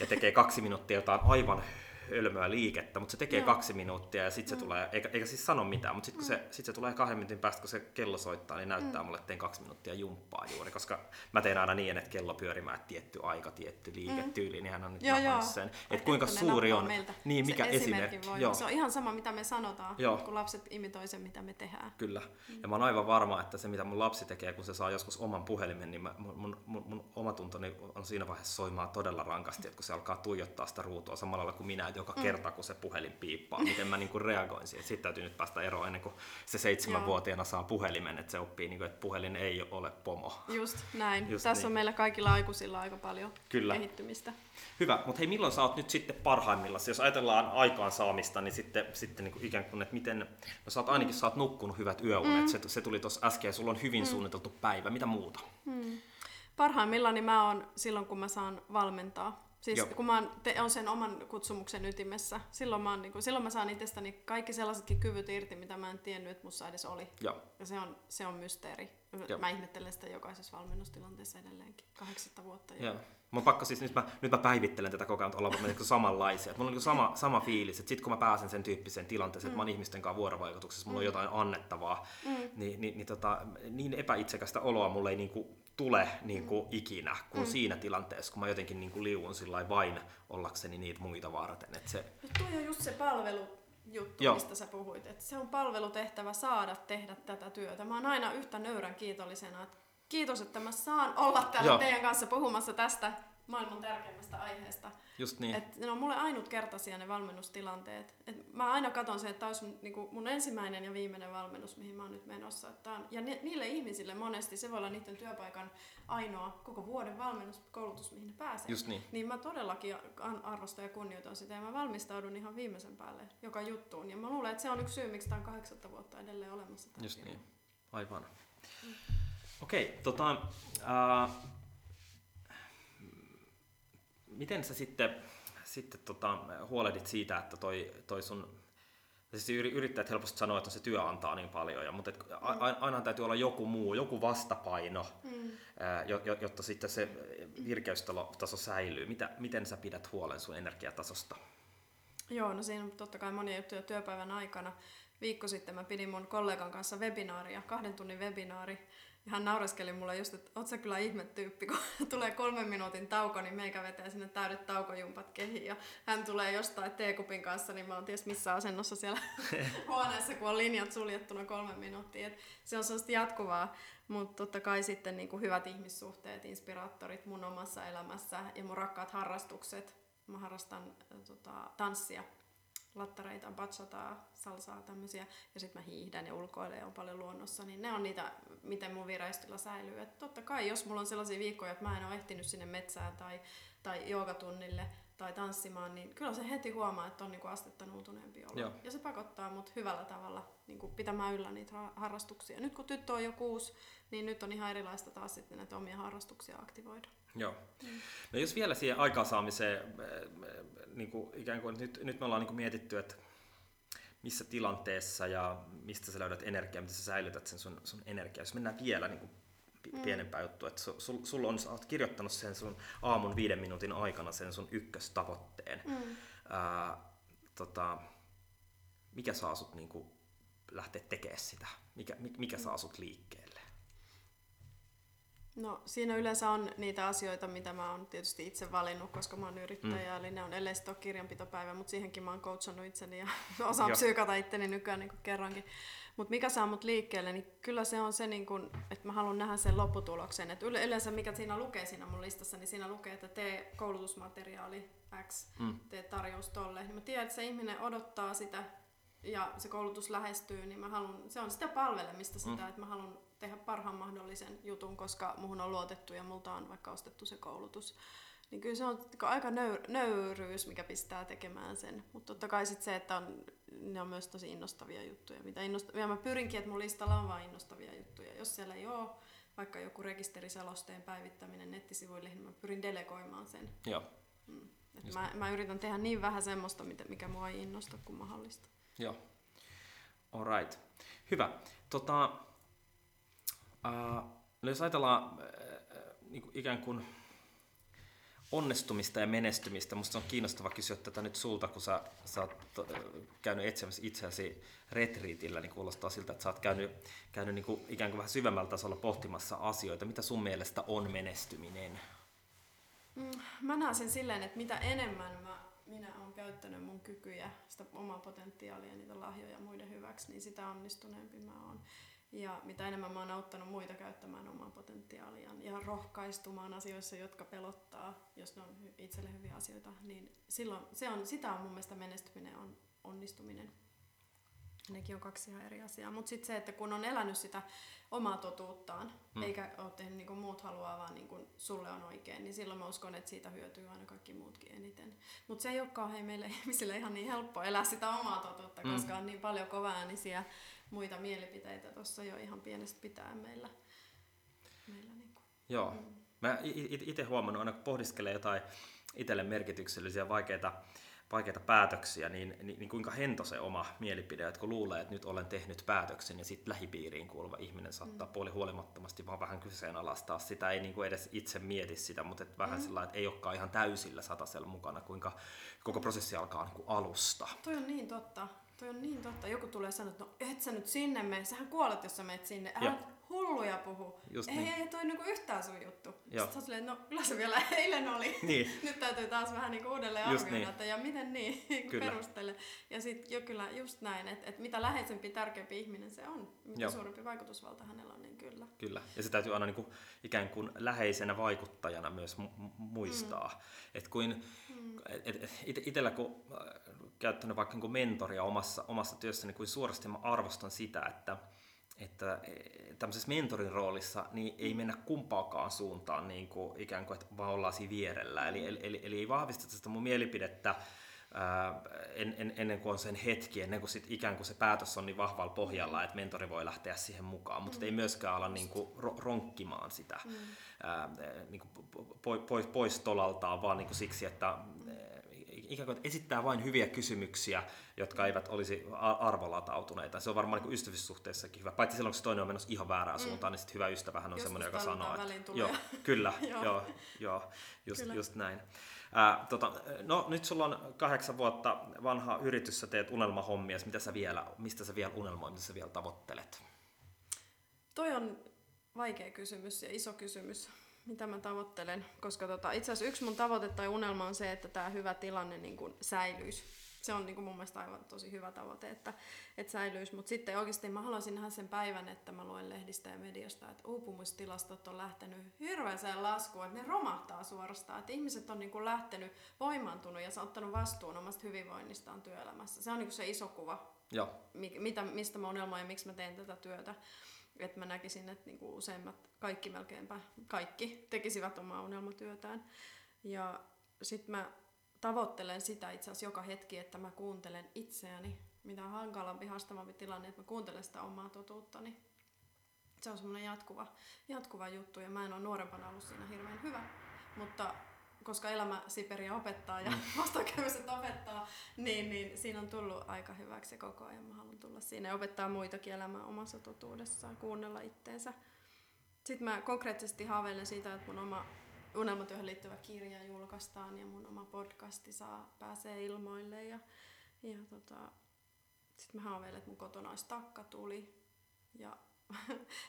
ja tekee 2 minuuttia jotain aivan hölmöä liikettä, mutta se tekee 2 minuuttia ja sitten se tulee, eikä siis sano mitään, mutta sitten kun se tulee 2 minuutin päästä, kun se kello soittaa, niin näyttää mulle, että tein 2 minuuttia jumppaa juuri, koska mä teen aina niin, että kello pyörimään, että tietty aika, tietty liiketyyli, niin hän on nyt napannut sen. Että kuinka suuri on, niin mikä esimerkki. Se on ihan sama, mitä me sanotaan, kun lapset imitoi sen, mitä me tehdään. Kyllä, ja mä oon aivan varma, että se mitä mun lapsi tekee, kun se saa joskus oman puhelimen, niin mun omatuntoni on siinä vaiheessa soimaan todella rankasti, että kun se alkaa tuijottaa sitä ruutua samalla lailla kuin minä, että joka kerta kun se puhelin piippaa, miten mä niin kuin reagoin siihen. Siitä täytyy nyt päästä eroon ennen kuin se 7-vuotiaana saa puhelimen, että se oppii, niin kuin, että puhelin ei ole pomo. Just näin. Just tässä niin on meillä kaikilla aikuisilla aika paljon kehittymistä. Hyvä, mutta hei, milloin sä oot nyt sitten parhaimmillaan? Jos ajatellaan aikaansaamista, niin sitten niin kuin ikään kuin, että miten, no sä oot ainakin sä oot nukkunut hyvät yöunet, se tuli tuossa äsken, sulla on hyvin suunniteltu päivä, mitä muuta? Parhaimmillaan niin mä oon silloin, kun mä saan valmentaa. Siis kun mä oon sen oman kutsumuksen ytimessä, silloin mä saan itsestäni kaikki sellaisetkin kyvyt irti, mitä mä en tiennyt, että musta edes oli. Ja se on mysteeri. Mä ihmettelen sitä jokaisessa valmennustilanteessa edelleenkin, 8 vuotta. Mun pakko siis, nyt mä päivittelen tätä koko ajan, että ollaan samanlaisia. Mulla on niin sama fiilis, että sit kun mä pääsen sen tyyppiseen tilanteeseen, että mä oon ihmisten kanssa vuorovaikutuksessa, mulla on jotain annettavaa, niin epäitsekästä oloa mulla ei niinku tule niinku ikinä kuin siinä tilanteessa, kun mä jotenkin niinku liuun sillain vain ollakseni niitä muita varten. Tuo on just se palvelujuttu, mistä sä puhuit. Et se on palvelutehtävä saada tehdä tätä työtä. Mä oon aina yhtä nöyrän kiitollisena, että kiitos, että mä saan olla täällä teidän kanssa puhumassa tästä maailman tärkeimmästä aiheesta. Just niin. Et ne on mulle ainutkertaisia ne valmennustilanteet. Et mä aina katson sen, että tämä olisi niinku mun ensimmäinen ja viimeinen valmennus, mihin mä oon nyt menossa. Ja niille ihmisille monesti se voi olla niiden työpaikan ainoa koko vuoden valmennuskoulutus, mihin ne pääsee. Just niin. Niin mä todellakin arvostan ja kunnioitan sitä ja mä valmistaudun ihan viimeisen päälle joka juttuun. Ja mä luulen, että se on yksi syy, miksi tämä on 8 vuotta edelleen olemassa. Just niin. Aivan. Okei, miten sä sitten huolehdit siitä, että toi sun, siis yrittäjät helposti sanoo, että se työ antaa niin paljon, mutta aina täytyy olla joku muu, joku vastapaino, jotta sitten se virkeystaso säilyy. Miten sä pidät huolen sun energiatasosta? Joo, no siinä on totta kai monia juttuja työpäivän aikana. Viikko sitten mä pidin mun kollegan kanssa webinaaria, 2 tunnin webinaari. Hän naureskeli mulle just, että oot sä kyllä ihmetyyppi, kun tulee 3 minuutin tauko, niin meikä vetää sinne täydet taukojumpat kehiin. Ja hän tulee jostain teekupin kanssa, niin mä oon ties missä asennossa siellä huoneessa, kun on linjat suljettuna 3 minuuttia. Et se on sellaista jatkuvaa, mutta totta kai sitten niin kuin hyvät ihmissuhteet, inspiraattorit mun omassa elämässä ja mun rakkaat harrastukset. Mä harrastan tanssia. Lattareita, batsataa, salsaa, tämmöisiä. Ja sitten mä hiihdän ja ulkoilen ja on paljon luonnossa. Niin ne on niitä, miten mun vireistila säilyy. Et totta kai, jos mulla on sellaisia viikkoja, että mä en ole ehtinyt sinne metsään tai joogatunnille tai tanssimaan, niin kyllä se heti huomaa, että on niinku astetta nuutuneempi olo. Joo. Ja se pakottaa mut hyvällä tavalla niinku pitämään yllä niitä harrastuksia. Nyt kun tyttö on jo 6, niin nyt on ihan erilaista taas sitten näitä omia harrastuksia aktivoida. Joo. No jos vielä siihen aikaansaamiseen, niin kuin ikään kuin nyt me ollaan niin kuin mietitty, että missä tilanteessa ja mistä sä löydät energiaa, miten sä säilytät sen sun energiaa. Jos mennään vielä niin kuin pienempään juttuun, että sä oot kirjoittanut sen sun aamun 5 minuutin aikana sen sun ykköstavoitteen. Mikä saa sut niin kuin lähteä tekemään sitä? Mikä saa sut liikkeelle? No siinä yleensä on niitä asioita, mitä mä oon tietysti itse valinnut, koska mä oon yrittäjä, eli ne on edes kirjanpitopäivä, mutta siihenkin mä oon coachannut itseni ja osaan psyykata itteni nykyään niin kuin kerrankin. Mutta mikä saa mut liikkeelle, niin kyllä se on se, niin kun, että mä haluan nähdä sen lopputuloksen. Et yleensä mikä siinä lukee siinä mun listassa, niin siinä lukee, että tee koulutusmateriaali X, tee tarjous tolle. Niin mä tiedän, että se ihminen odottaa sitä ja se koulutus lähestyy, niin mä haluan, se on sitä palvelemista sitä, että mä haluan tehdä parhaan mahdollisen jutun, koska muhun on luotettu ja multa on vaikka ostettu se koulutus. Niin kyllä se on aika nöyryys, mikä pistää tekemään sen. Mutta totta kai sit se, että ne on myös tosi innostavia juttuja. Ja mä pyrinkin, että mun listalla on vaan innostavia juttuja. Jos siellä ei ole vaikka joku rekisteriselosteen päivittäminen nettisivuille, niin mä pyrin delegoimaan sen. Joo. Mä yritän tehdä niin vähän semmoista, mikä mua ei innosta kuin mahdollista. Joo. All right. Hyvä. No jos ajatellaan niin kuin ikään kuin onnistumista ja menestymistä. Musta on kiinnostava kysyä tätä nyt sulta, kun sä oot käynyt etsimässä itseäsi retriitillä, niin kuulostaa siltä, että sä oot käynyt niin kuin ikään kuin vähän syvemmällä tasolla pohtimassa asioita. Mitä sun mielestä on menestyminen? Mä näen sen silleen, että mitä enemmän minä olen käyttänyt mun kykyjä, sitä omaa potentiaalia, niitä lahjoja muiden hyväksi, niin sitä onnistuneempi mä oon. Ja mitä enemmän mä oon auttanut muita käyttämään omaa potentiaaliaan ja rohkaistumaan asioissa, jotka pelottaa, jos ne on itselle hyviä asioita, niin silloin sitä on mun mielestä menestyminen on onnistuminen. Nekin on kaksi ihan eri asiaa. Mutta sitten se, että kun on elänyt sitä omaa totuuttaan, eikä ole tehnyt niin kuin muut haluaa, vaan niin kuin sulle on oikein, niin silloin mä uskon, että siitä hyötyy aina kaikki muutkin eniten. Mutta se ei olekaan meille ihmisille ihan niin helppo elää sitä omaa totuutta, koska on niin paljon kovaäänisiä muita mielipiteitä tuossa jo ihan pienestä pitää meillä niin kuin. Joo. Mä itse huomannut, aina kun pohdiskelee jotain itselle merkityksellisiä vaikeita päätöksiä, niin kuinka hento se oma mielipide, että kun luulee, että nyt olen tehnyt päätöksen ja sitten lähipiiriin kuuluva ihminen saattaa puolihuolimattomasti vaan vähän kyseenalaistaa sitä, ei niinku edes itse mieti sitä, mutta et vähän sillä lailla, että ei olekaan ihan täysillä satasella mukana, kuinka koko prosessi alkaa niinku alusta. Toi on niin totta. Joku tulee sanoa, että no et sä nyt sinne mene, sähän kuolet, jos sä menet sinne. Älä hulluja puhu. Ei toi niinku yhtään sun juttu. Sitten sä silleen, että no kyllä se vielä eilen oli. Niin. Nyt täytyy taas vähän niinku uudelleen arvioida, että ja miten niin perustele. Ja sitten jo kyllä just näin, että mitä läheisempi, tärkeämpi ihminen se on, mitä suurempi vaikutusvalta hänellä on, niin kyllä. Kyllä, ja se täytyy aina niinku ikään kuin läheisenä vaikuttajana myös muistaa. Itsellä kun käyttänyt vaikka niinku mentoria omassa työssäni, kuin suorasti mä arvostan sitä, että tämmöisessä mentorin roolissa niin ei mennä kumpaakaan suuntaan niin kuin ikään kuin, että vaan ollaan siinä vierellä. Eli ei vahvisteta sitä mun mielipidettä ennen kuin on sen hetki, ennen kuin sit ikään kuin se päätös on niin vahvalla pohjalla, että mentori voi lähteä siihen mukaan, mutta ei myöskään ala niin kuin ronkkimaan sitä niin kuin pois tolaltaan, vaan niin kuin siksi, että ikään kuin esittää vain hyviä kysymyksiä, jotka eivät olisi arvolatautuneita. Se on varmaan niin ystävyyssuhteessakin hyvä. Paitsi silloin, kun se toinen on menossa ihan väärään suuntaan, niin sitten hyvä ystävähän on semmoinen, joka sanoo, että just näin. No nyt sulla on 8 vuotta vanha yritys, sä teet unelmahommia. Mistä sä vielä unelmoit, mitä sä vielä tavoittelet? Toi on vaikea kysymys ja iso kysymys. Mitä mä tavoittelen, koska itse asiassa yksi mun tavoite tai unelma on se, että tämä hyvä tilanne niin kun säilyisi. Se on niin kun mun mielestä aivan tosi hyvä tavoite, että säilyisi, mutta sitten oikeasti mä haluaisin nähdä sen päivän, että mä luen lehdistä ja mediasta, että uupumistilastot on lähtenyt hirveäseen laskuun, että ne romahtaa suorastaan, että ihmiset on niin kun lähtenyt, voimaantunut ja ottanut vastuun omasta hyvinvoinnistaan työelämässä. Se on niin kun se iso kuva, mistä mä unelmoin ja miksi mä teen tätä työtä. Että mä näkisin, että niinku useimmat, melkeinpä kaikki, tekisivät omaa unelmatyötään. Ja sit mä tavoittelen sitä itse asiassa joka hetki, että mä kuuntelen itseäni. Mitä hankalampi, haastavampi tilanne, että mä kuuntelen sitä omaa totuuttani. Se on semmoinen jatkuva juttu ja mä en ole nuorempana ollut siinä hirveän hyvä. Mutta koska elämä Siperia opettaa ja vastaankäymiset opettaa, niin siinä on tullut aika hyväksi koko ajan. Mä haluan tulla siinä ja opettaa muitakin elämää omassa totuudessaan, kuunnella itteensä. Sitten mä konkreettisesti haaveilen siitä, että mun oma unelmatyöhön liittyvä kirja julkaistaan ja mun oma podcasti pääsee ilmoille. Sitten mä haaveilen, että mun kotona olisi takkatuli. Ja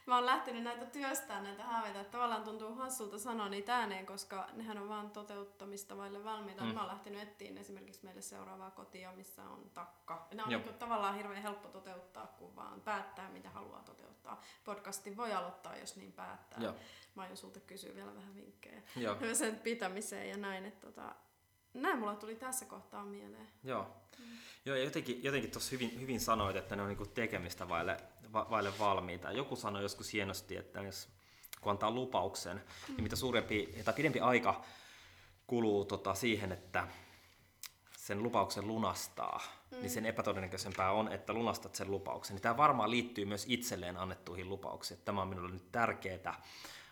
mä oon lähtenyt näitä haaveita, että tavallaan tuntuu hassulta sanoa niitä ääneen, koska nehän on vaan toteuttamista vaille valmiita. Mä oon lähtenyt etsiin esimerkiksi meille seuraavaa kotia, missä on takka. Nämä on niin tavallaan hirveän helppo toteuttaa, kun vaan päättää, mitä haluaa toteuttaa. Podcastin voi aloittaa, jos niin päättää. Joo. Mä aion sulta kysyä vielä vähän vinkkejä sen pitämiseen ja näin, että nämä mulla tuli tässä kohtaa mieleen. Joo, ja jotenkin tuossa hyvin sanoit, että ne on niinku tekemistä vaille valmiita. Joku sanoi joskus hienosti, että jos kun antaa lupauksen, niin mitä suurempi tai pidempi aika kuluu siihen, että sen lupauksen lunastaa, niin sen epätodennäköisempää on, että lunastat sen lupauksen. Tämä varmaan liittyy myös itselleen annettuihin lupauksiin. Tämä on minulle nyt tärkeää,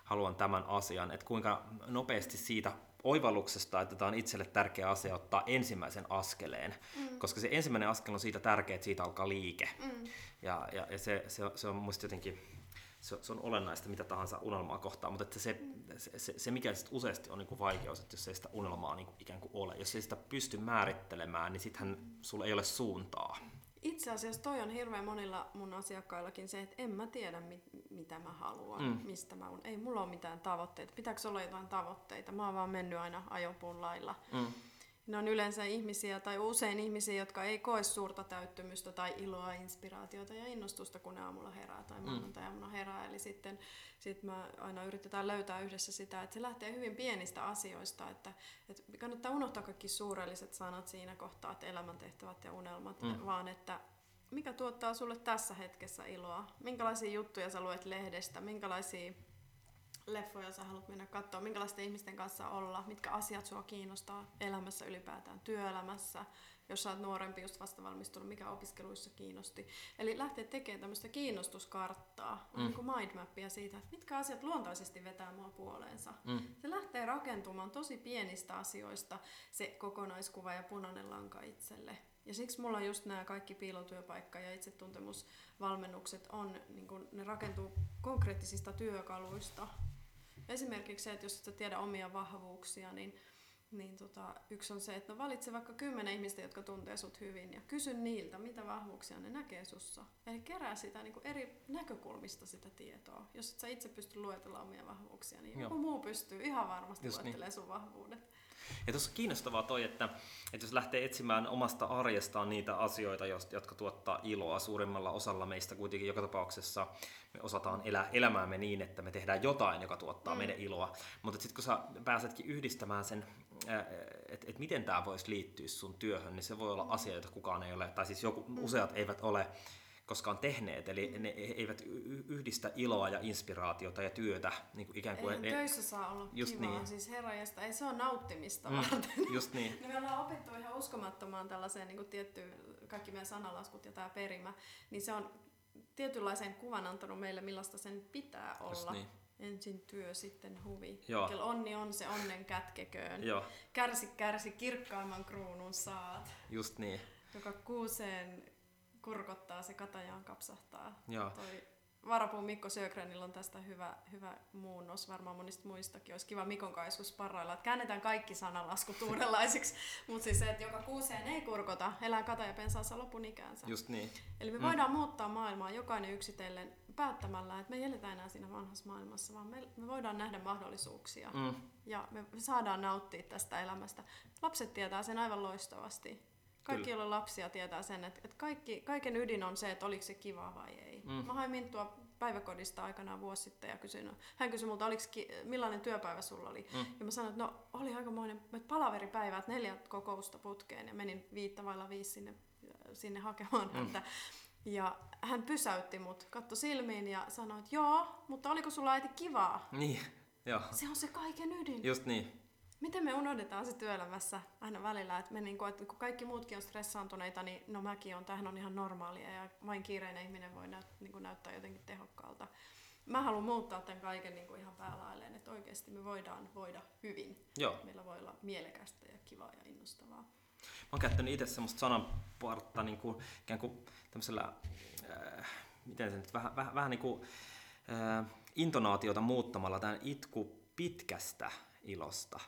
haluan tämän asian, että kuinka nopeasti siitä oivalluksesta, että tämä on itselle tärkeä asia ottaa ensimmäisen askeleen, koska se ensimmäinen askel on siitä tärkeä, että siitä alkaa liike. Ja se on musta jotenkin se on olennaista mitä tahansa unelmaa kohtaan, mutta että se mikä useasti on niinku vaikeus, että jos ei sitä unelmaa niinku ikään kuin ole, jos ei sitä pysty määrittelemään, niin sittenhän sulla ei ole suuntaa. Itse asiassa toi on hirveän monilla mun asiakkaillakin se, että en mä tiedä mitä mä haluan, mistä mä olen. Ei mulla ole mitään tavoitteita, pitääkö olla jotain tavoitteita, mä oon vaan mennyt aina ajopuun lailla. Ne on yleensä ihmisiä tai usein ihmisiä, jotka ei koe suurta täyttymystä tai iloa, inspiraatiota ja innostusta, kun ne aamulla herää tai maanantai-aamuna herää. Eli sitten mä aina yritetään löytää yhdessä sitä, että se lähtee hyvin pienistä asioista. Että kannattaa unohtaa kaikki suurelliset sanat siinä kohtaa, että elämäntehtävät ja unelmat, vaan että mikä tuottaa sulle tässä hetkessä iloa, minkälaisia juttuja sä luet lehdestä, minkälaisia leffoja sä haluat mennä katsoa, minkälaisten ihmisten kanssa olla, mitkä asiat sua kiinnostaa elämässä ylipäätään, työelämässä, jos sä oot nuorempi, just vasta valmistunut, mikä opiskeluissa kiinnosti. Eli lähtee tekemään tämmöistä kiinnostuskarttaa, niin kuin mindmappia siitä, että mitkä asiat luontaisesti vetää mua puoleensa. Se lähtee rakentumaan tosi pienistä asioista se kokonaiskuva ja punainen lanka itselle. Ja siksi mulla just nämä kaikki piilotyöpaikka- ja itsetuntemusvalmennukset on, niin kun ne rakentuu konkreettisista työkaluista. Esimerkiksi se, että jos et tiedä omia vahvuuksia, niin yksi on se, että valitse vaikka 10 ihmistä, jotka tuntee sut hyvin ja kysy niiltä, mitä vahvuuksia ne näkee sussa. Eli kerää sitä niin kuin eri näkökulmista sitä tietoa. Jos et sä itse pysty luetella omia vahvuuksia, niin joku muu pystyy ihan varmasti luettelemaan sun vahvuudet. Ja tuossa on kiinnostavaa toi, että jos lähtee etsimään omasta arjestaan niitä asioita, jotka tuottaa iloa, suurimmalla osalla meistä kuitenkin joka tapauksessa me osataan elää elämäämme niin, että me tehdään jotain, joka tuottaa meidän iloa. Mutta sitten kun sä pääsetkin yhdistämään sen, että et miten tämä voisi liittyä sun työhön, niin se voi olla asia, jota kukaan ei ole, tai siis useat eivät ole koskaan tehneet, eli ne eivät yhdistä iloa ja inspiraatiota ja työtä. Niin kuin ikään kuin eihän töissä saa olla kivaa, niin. Siis herrajasta, ei se ole nauttimista varten. Just niin. Me ollaan opittu ihan uskomattomaan tällaiseen niin kuin tiettyyn, kaikki meidän sanalaskut ja tämä perimä, niin se on tietynlaisen kuvan antanut meille, millaista sen pitää olla. Niin. Ensin työ, sitten huvi. Kyllä onni on se, onnen kätkeköön. Joo. Kärsi, kirkkaimman kruunun saat. Just niin. Joka kuuseen kurkottaa, se katajaan kapsahtaa. Toi varapuun Mikko Sjögrönillä on tästä hyvä muunnos, varmaan monista muistakin. Olisi kiva Mikon kanssa joskus parrailla, että käännetään kaikki sanalaskut uudenlaisiksi. Mutta siis se, että joka kuuseen ei kurkota, elää katajapensaassa lopun ikäänsä. Just niin. Eli me voidaan muuttaa maailmaa jokainen yksitellen päättämällä, että me ei eletä enää siinä vanhassa maailmassa, vaan me voidaan nähdä mahdollisuuksia. Ja me saadaan nauttia tästä elämästä. Lapset tietää sen aivan loistavasti. Kaikki, joilla lapsia, tietää sen, että kaiken ydin on se, että oliko se kivaa vai ei. Mä hain Minttua päiväkodista aikanaan vuosi sitten ja hän kysyi multa, millainen työpäivä sulla oli. Ja mä sanoin, että no oli aikamoinen palaveripäivä, että 4 kokousta putkeen ja menin 5:05 sinne hakemaan häntä. Ja hän pysäytti mut, katsoi silmiin ja sanoi, että joo, mutta oliko sulla äiti kivaa? Niin, joo. Se on se kaiken ydin. Just niin. Miten me unohdetaan se työelämässä aina välillä, että me niinku, että kun kaikki muutkin on stressaantuneita, niin no mäkin on, tämähän on ihan normaalia ja vain kiireinen ihminen voi näyttää jotenkin tehokkaalta. Mä haluan muuttaa tämän kaiken niinku ihan päälailleen, että oikeasti me voidaan voida hyvin. Joo. Meillä voi olla mielekästä ja kivaa ja innostavaa. Mä oon käyttänyt itse semmoista sananpartta niinku, ikään kuin tämmöisellä, miten se nyt, vähän niinku intonaatiota muuttamalla tämän itku pitkästä ilosta.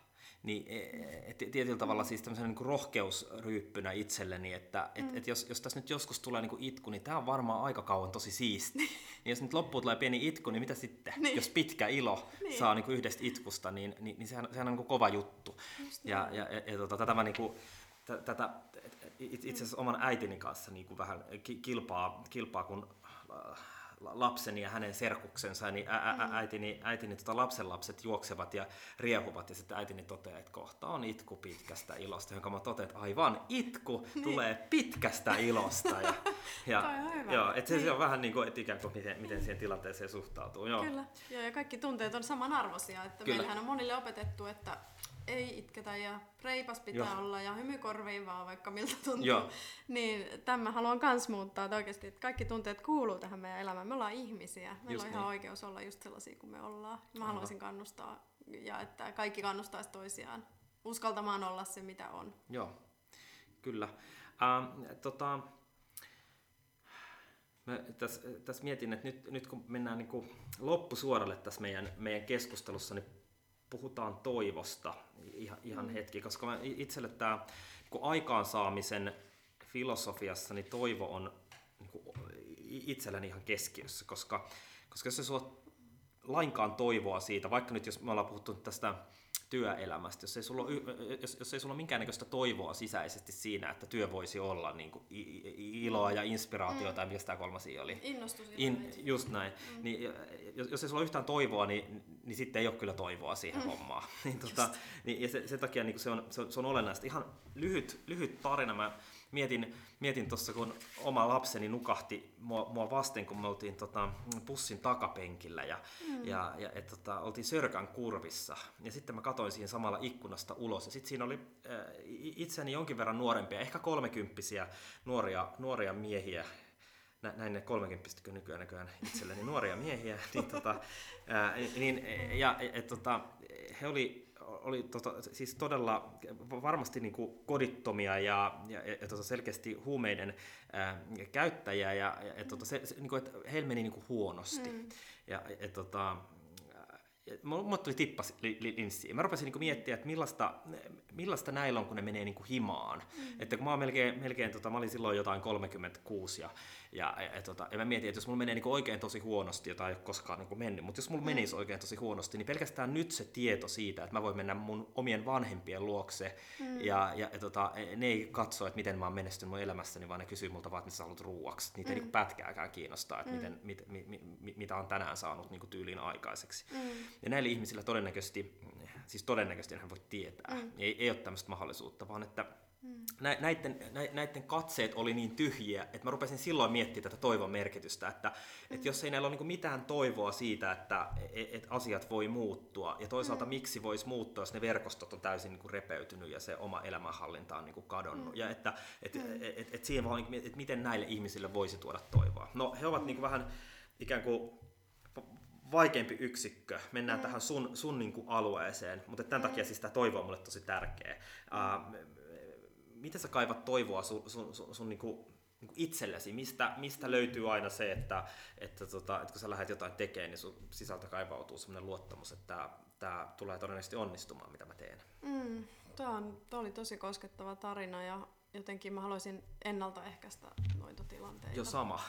Niin, tietyllä tavalla siis tämmöisenä niin kuin rohkeusryyppynä itselleni, että jos tässä nyt joskus tulee niin kuin itku, niin tämä on varmaan aika kauan tosi siisti. Niin jos nyt loppuun tulee pieni itku, niin mitä sitten? Niin. Jos pitkä ilo saa niin kuin yhdestä itkusta, niin sehän on niin kuin kova juttu. Ja tätä mä niin kuin, itse asiassa oman äitini kanssa niin kuin vähän kilpaa kun lapseni ja hänen serkuksensa, niin äitini lapsenlapset juoksevat ja riehuvat, ja sitten äitini toteaa, että kohta on itku pitkästä ilosta, jonka mä totean, että aivan, itku tulee pitkästä ilosta. Joo, että se on vähän niin kuin, että ikään kuin miten siihen tilanteeseen suhtautuu. Joo. Kyllä, ja kaikki tunteet on samanarvoisia, että meillähän on monille opetettu, että ei itketä ja reipas pitää olla ja hymy korviin vaan vaikka miltä tuntuu. Niin tämän haluan myös muuttaa, että oikeasti että kaikki tunteet kuuluu tähän meidän elämään. Me ollaan ihmisiä, meillä on ihan oikeus olla just sellaisia kuin me ollaan. Mä haluaisin kannustaa ja että kaikki kannustaisi toisiaan uskaltamaan olla se mitä on. Joo, kyllä. Mä tässä mietin, että nyt kun mennään niin kuin loppusuoralle tässä meidän keskustelussa, niin puhutaan toivosta ihan hetki, koska mä itselle tämä niin aikaansaamisen filosofiassa niin toivo on niin kuin itselläni ihan keskiössä, koska jos ei sulla lainkaan toivoa siitä, vaikka nyt jos me ollaan puhuttu tästä työelämästä, jos ei sulla ole minkäännäköistä toivoa sisäisesti siinä, että työ voisi olla niin kuin iloa ja inspiraatiota, tai mistä tämä kolmasi oli. Innostus. Just näin. Niin, jos ei sulla ole yhtään toivoa, niin sitten ei ole kyllä toivoa siihen hommaan. Ja sen takia niin se on olennaista. Ihan lyhyt tarina. Mä mietin tuossa, kun oma lapseni nukahti mua vasten, kun me oltiin bussin takapenkillä ja oltiin Sörkän kurvissa. Ja sitten mä katsoin siihen samalla ikkunasta ulos. Ja sitten siinä oli itseni jonkin verran nuorempia, ehkä 30-vuotiaita nuoria miehiä. Näin ne 30-vuotiaat nykyään itselleni nuoria miehiä. He oli siis todella varmasti niin kuin kodittomia ja selkeästi huumeiden käyttäjiä ja heillä meni niin kuin huonosti. Mulle tuli tippas linssiin. Mä rupesin niinku miettimään, että millaista näillä on, kun ne menee niinku himaan. Että kun mä olin melkein mä olin silloin jotain 36 ja mä mietin, että jos mulla menee niinku oikein tosi huonosti, jota ei ole koskaan niinku mennyt, mutta jos mulla menisi oikein tosi huonosti, niin pelkästään nyt se tieto siitä, että mä voin mennä mun omien vanhempien luokse ja ne ei katso, että miten mä oon menestynyt mun elämässäni, vaan ne kysyy multa vaan, että mitä sä haluat ruuaksi. Niitä ei niinku pätkääkään kiinnostaa, että mitä on tänään saanut niinku tyyliin aikaiseksi. Ja näillä ihmisillä todennäköisesti hän voi tietää, ei ole tämmöistä mahdollisuutta, vaan että näiden katseet oli niin tyhjiä, että mä rupesin silloin miettimään tätä toivon merkitystä, että jos ei näillä ole mitään toivoa siitä, että asiat voi muuttua, ja toisaalta miksi voisi muuttua, jos ne verkostot on täysin niin kuin repeytynyt ja se oma elämänhallinta on niin kuin kadonnut, ja että siihen vaan, että miten näille ihmisille voisi tuoda toivoa. No he ovat niin kuin vähän ikään kuin vaikeampi yksikkö. Mennään tähän sun niin kuin alueeseen, mutta tämän takia siis tämä toivo on mulle tosi tärkeä. Miten sä kaivat toivoa sun niin kuin itsellesi? Mistä löytyy aina se, että kun sä lähdet jotain tekemään, niin sun sisältä kaivautuu sellainen luottamus, että tämä tulee todennäköisesti onnistumaan, mitä mä teen? Tuo oli tosi koskettava tarina ja jotenkin mä haluaisin ennaltaehkäistä noita tilanteita. Joo, sama.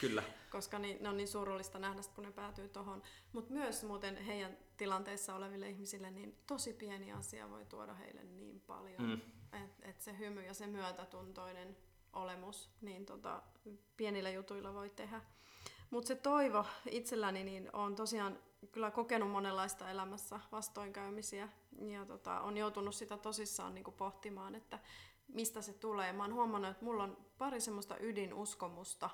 Kyllä. Koska ne on niin surullista nähdä, kun ne päätyy tohon. Mutta myös muuten heidän tilanteissa oleville ihmisille niin tosi pieni asia voi tuoda heille niin paljon. Et se hymy ja se myötätuntoinen olemus niin pienillä jutuilla voi tehdä. Mutta se toivo itselläni, niin olen tosiaan kyllä kokenut monenlaista elämässä vastoinkäymisiä. Ja on joutunut sitä tosissaan niin kuin pohtimaan, että mistä se tulee. Mä oon huomannut, että mulla on pari semmoista ydinuskomusta,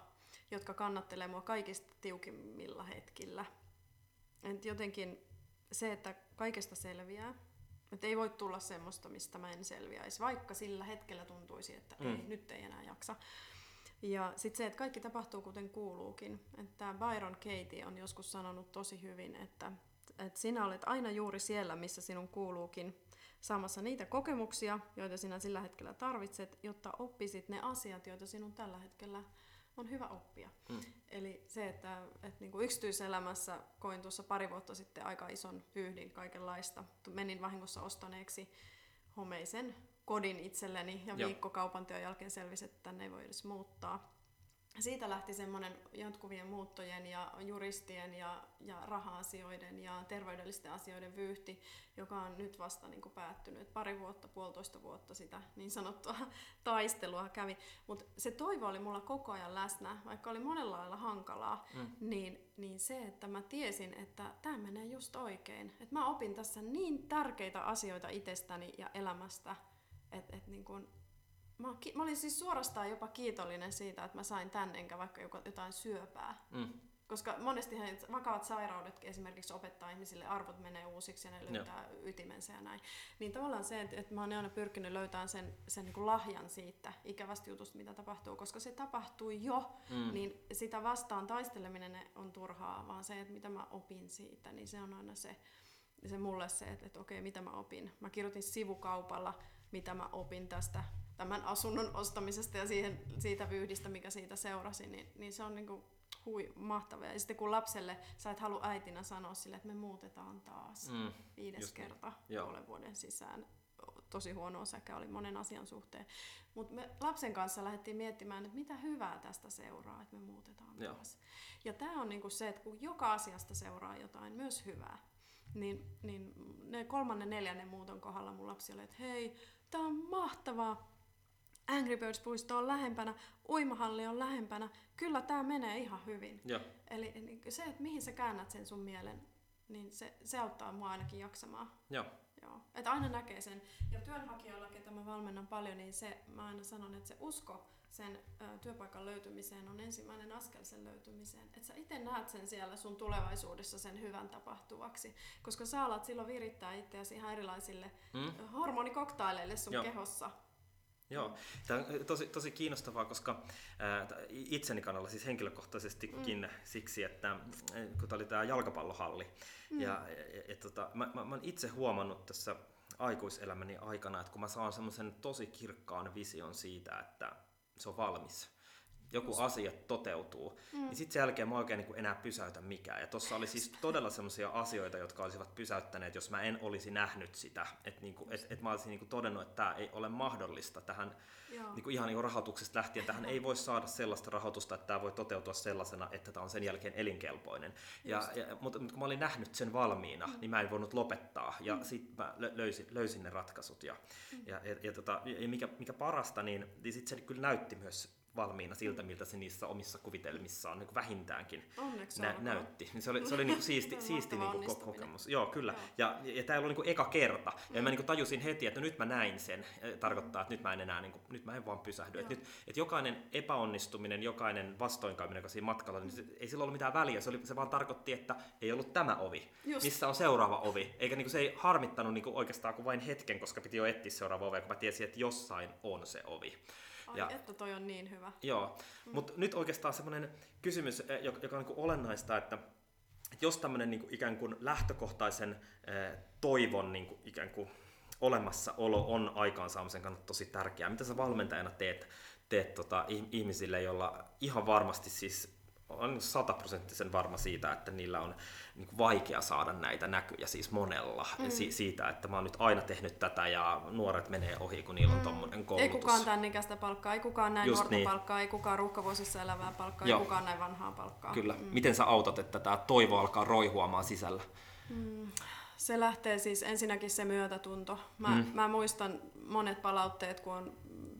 jotka kannattelee mua kaikista tiukimmilla hetkillä. Et jotenkin se, että kaikesta selviää. Että ei voi tulla semmoista, mistä mä en selviäisi, vaikka sillä hetkellä tuntuisi, että ei, nyt ei enää jaksa. Ja sitten se, että kaikki tapahtuu kuten kuuluukin. Tämä Byron Katie on joskus sanonut tosi hyvin, että sinä olet aina juuri siellä, missä sinun kuuluukin, saamassa niitä kokemuksia, joita sinä sillä hetkellä tarvitset, jotta oppisit ne asiat, joita sinun tällä hetkellä on hyvä oppia. Eli se, että niin kuin yksityiselämässä koin tuossa pari vuotta sitten aika ison yhdin kaikenlaista. Menin vahingossa ostaneeksi homeisen kodin itselleni ja viikkokaupan työn jälkeen selvisi, että tänne ei voi edes muuttaa. Siitä lähti semmoinen jatkuvien muuttojen ja juristien ja raha-asioiden ja terveydellisten asioiden vyyhti, joka on nyt vasta niin kuin päättynyt. Puolitoista vuotta sitä niin sanottua taistelua kävi. Mutta se toivo oli mulla koko ajan läsnä, vaikka oli monella lailla hankalaa, niin se, että mä tiesin, että tämä menee just oikein. Että mä opin tässä niin tärkeitä asioita itsestäni ja elämästä, että niin kuin mä olin siis suorastaan jopa kiitollinen siitä, että mä sain tän enkä vaikka jotain syöpää. Koska monestihan vakavat sairaudet esimerkiksi opettaa ihmisille, arvot menee uusiksi ja ne löytää ytimensä ja näin. Niin tavallaan se, että mä oon aina pyrkinyt löytämään sen niin kuin lahjan siitä ikävästä jutusta, mitä tapahtuu. Koska se tapahtui jo, niin sitä vastaan taisteleminen on turhaa, vaan se, että mitä mä opin siitä, niin se on aina se mulle se, että okei, mitä mä opin. Mä kirjoitin sivukaupalla, mitä mä opin tästä tämän asunnon ostamisesta ja siitä vyyhdistä, mikä siitä seurasi, niin se on niin kuin mahtavaa. Ja sitten kun lapselle, sä et halua äitinä sanoa sille, että me muutetaan taas 5. kerta puolen vuoden sisään. Tosi huonoa säkä oli monen asian suhteen. Mutta me lapsen kanssa lähdettiin miettimään, että mitä hyvää tästä seuraa, että me muutetaan taas. Ja tämä on niinku se, että kun joka asiasta seuraa jotain myös hyvää, niin ne 3. ja 4. muuton kohdalla mun lapsi oli, että hei, tämä on mahtavaa. Angry Birds-puisto on lähempänä, uimahalli on lähempänä. Kyllä tämä menee ihan hyvin. Ja. Eli se, että mihin sä käännät sen sun mielen, niin se auttaa mua ainakin jaksamaan. Ja. Joo. Että aina näkee sen. Ja työnhakijoilla, ketä mä valmennan paljon, niin se, mä aina sanon, että se usko sen työpaikan löytymiseen on ensimmäinen askel sen löytymiseen. Että sä itse näet sen siellä sun tulevaisuudessa sen hyvän tapahtuvaksi. Koska sä alat silloin virittää itseäsi ihan erilaisille hormonikoktaileille sun kehossa. Joo, tämä on tosi kiinnostavaa, koska itseni kannalla siis henkilökohtaisestikin siksi, että kun tämä oli tämä jalkapallohalli, mä oon itse huomannut tässä aikuiselämäni aikana, että kun mä saan semmoisen tosi kirkkaan vision siitä, että se on valmis, joku asia toteutuu, niin sitten sen jälkeen mä oikein niin kuin enää pysäytä mikään. Ja tuossa oli siis todella semmoisia asioita, jotka olisivat pysäyttäneet, jos mä en olisi nähnyt sitä. Että niin et mä olisin niin kuin todennut, että tämä ei ole mahdollista. Tähän niin kuin ihan niin kuin rahoituksesta lähtien tähän ei voi saada sellaista rahoitusta, että tämä voi toteutua sellaisena, että tämä on sen jälkeen elinkelpoinen. Mutta kun mä olin nähnyt sen valmiina, niin mä en voinut lopettaa. Ja sitten mä löysin ne ratkaisut. Ja mikä parasta, niin sitten se kyllä näytti myös valmiina siltä, miltä se niissä omissa kuvitelmissaan niin vähintäänkin näytti. Se oli niin kuin siisti niin kuin kokemus. Joo, kyllä. Ja tämä oli niin kuin eka kerta. Ja mä niin kuin tajusin heti, että nyt mä näin sen. Tarkoittaa, että nyt mä en enää, niin kuin, nyt mä en vaan pysähdy. Että jokainen epäonnistuminen, jokainen vastoinkäyminen, joka siinä matkalla, niin ei sillä ollut mitään väliä. Se vaan tarkoitti, että ei ollut tämä ovi. Just. Missä on seuraava ovi. Eikä niin kuin, se ei harmittanut niin kuin oikeastaan kuin vain hetken, koska piti jo etsiä seuraava ovi, kun mä tiesin, että jossain on se ovi. Ai, että toi on niin hyvä. Joo, mutta nyt oikeastaan semmoinen kysymys, joka on niin kuin olennaista, että jos tämmöinen niin kuin ikään kuin lähtökohtaisen toivon niin kuin ikään kuin olemassaolo on aikaansaamisen kannalta tosi tärkeää, mitä sä valmentajana teet ihmisille, joilla ihan varmasti siis on 100% varma siitä, että niillä on niin vaikea saada näitä näkyjä, siis monella siitä, että mä oon nyt aina tehnyt tätä ja nuoret menee ohi, kun niillä on tommoinen koulutus. Ei kukaan tämän ikäistä palkkaa, ei kukaan näin nuorta palkkaa, ei kukaan ruuhkavuosissa elävää palkkaa, ei kukaan näin vanhaa palkkaa. Kyllä. Miten sä autat, että tämä toivo alkaa roihuamaan sisällä? Se lähtee siis ensinnäkin se myötätunto. Mä muistan monet palautteet, kun on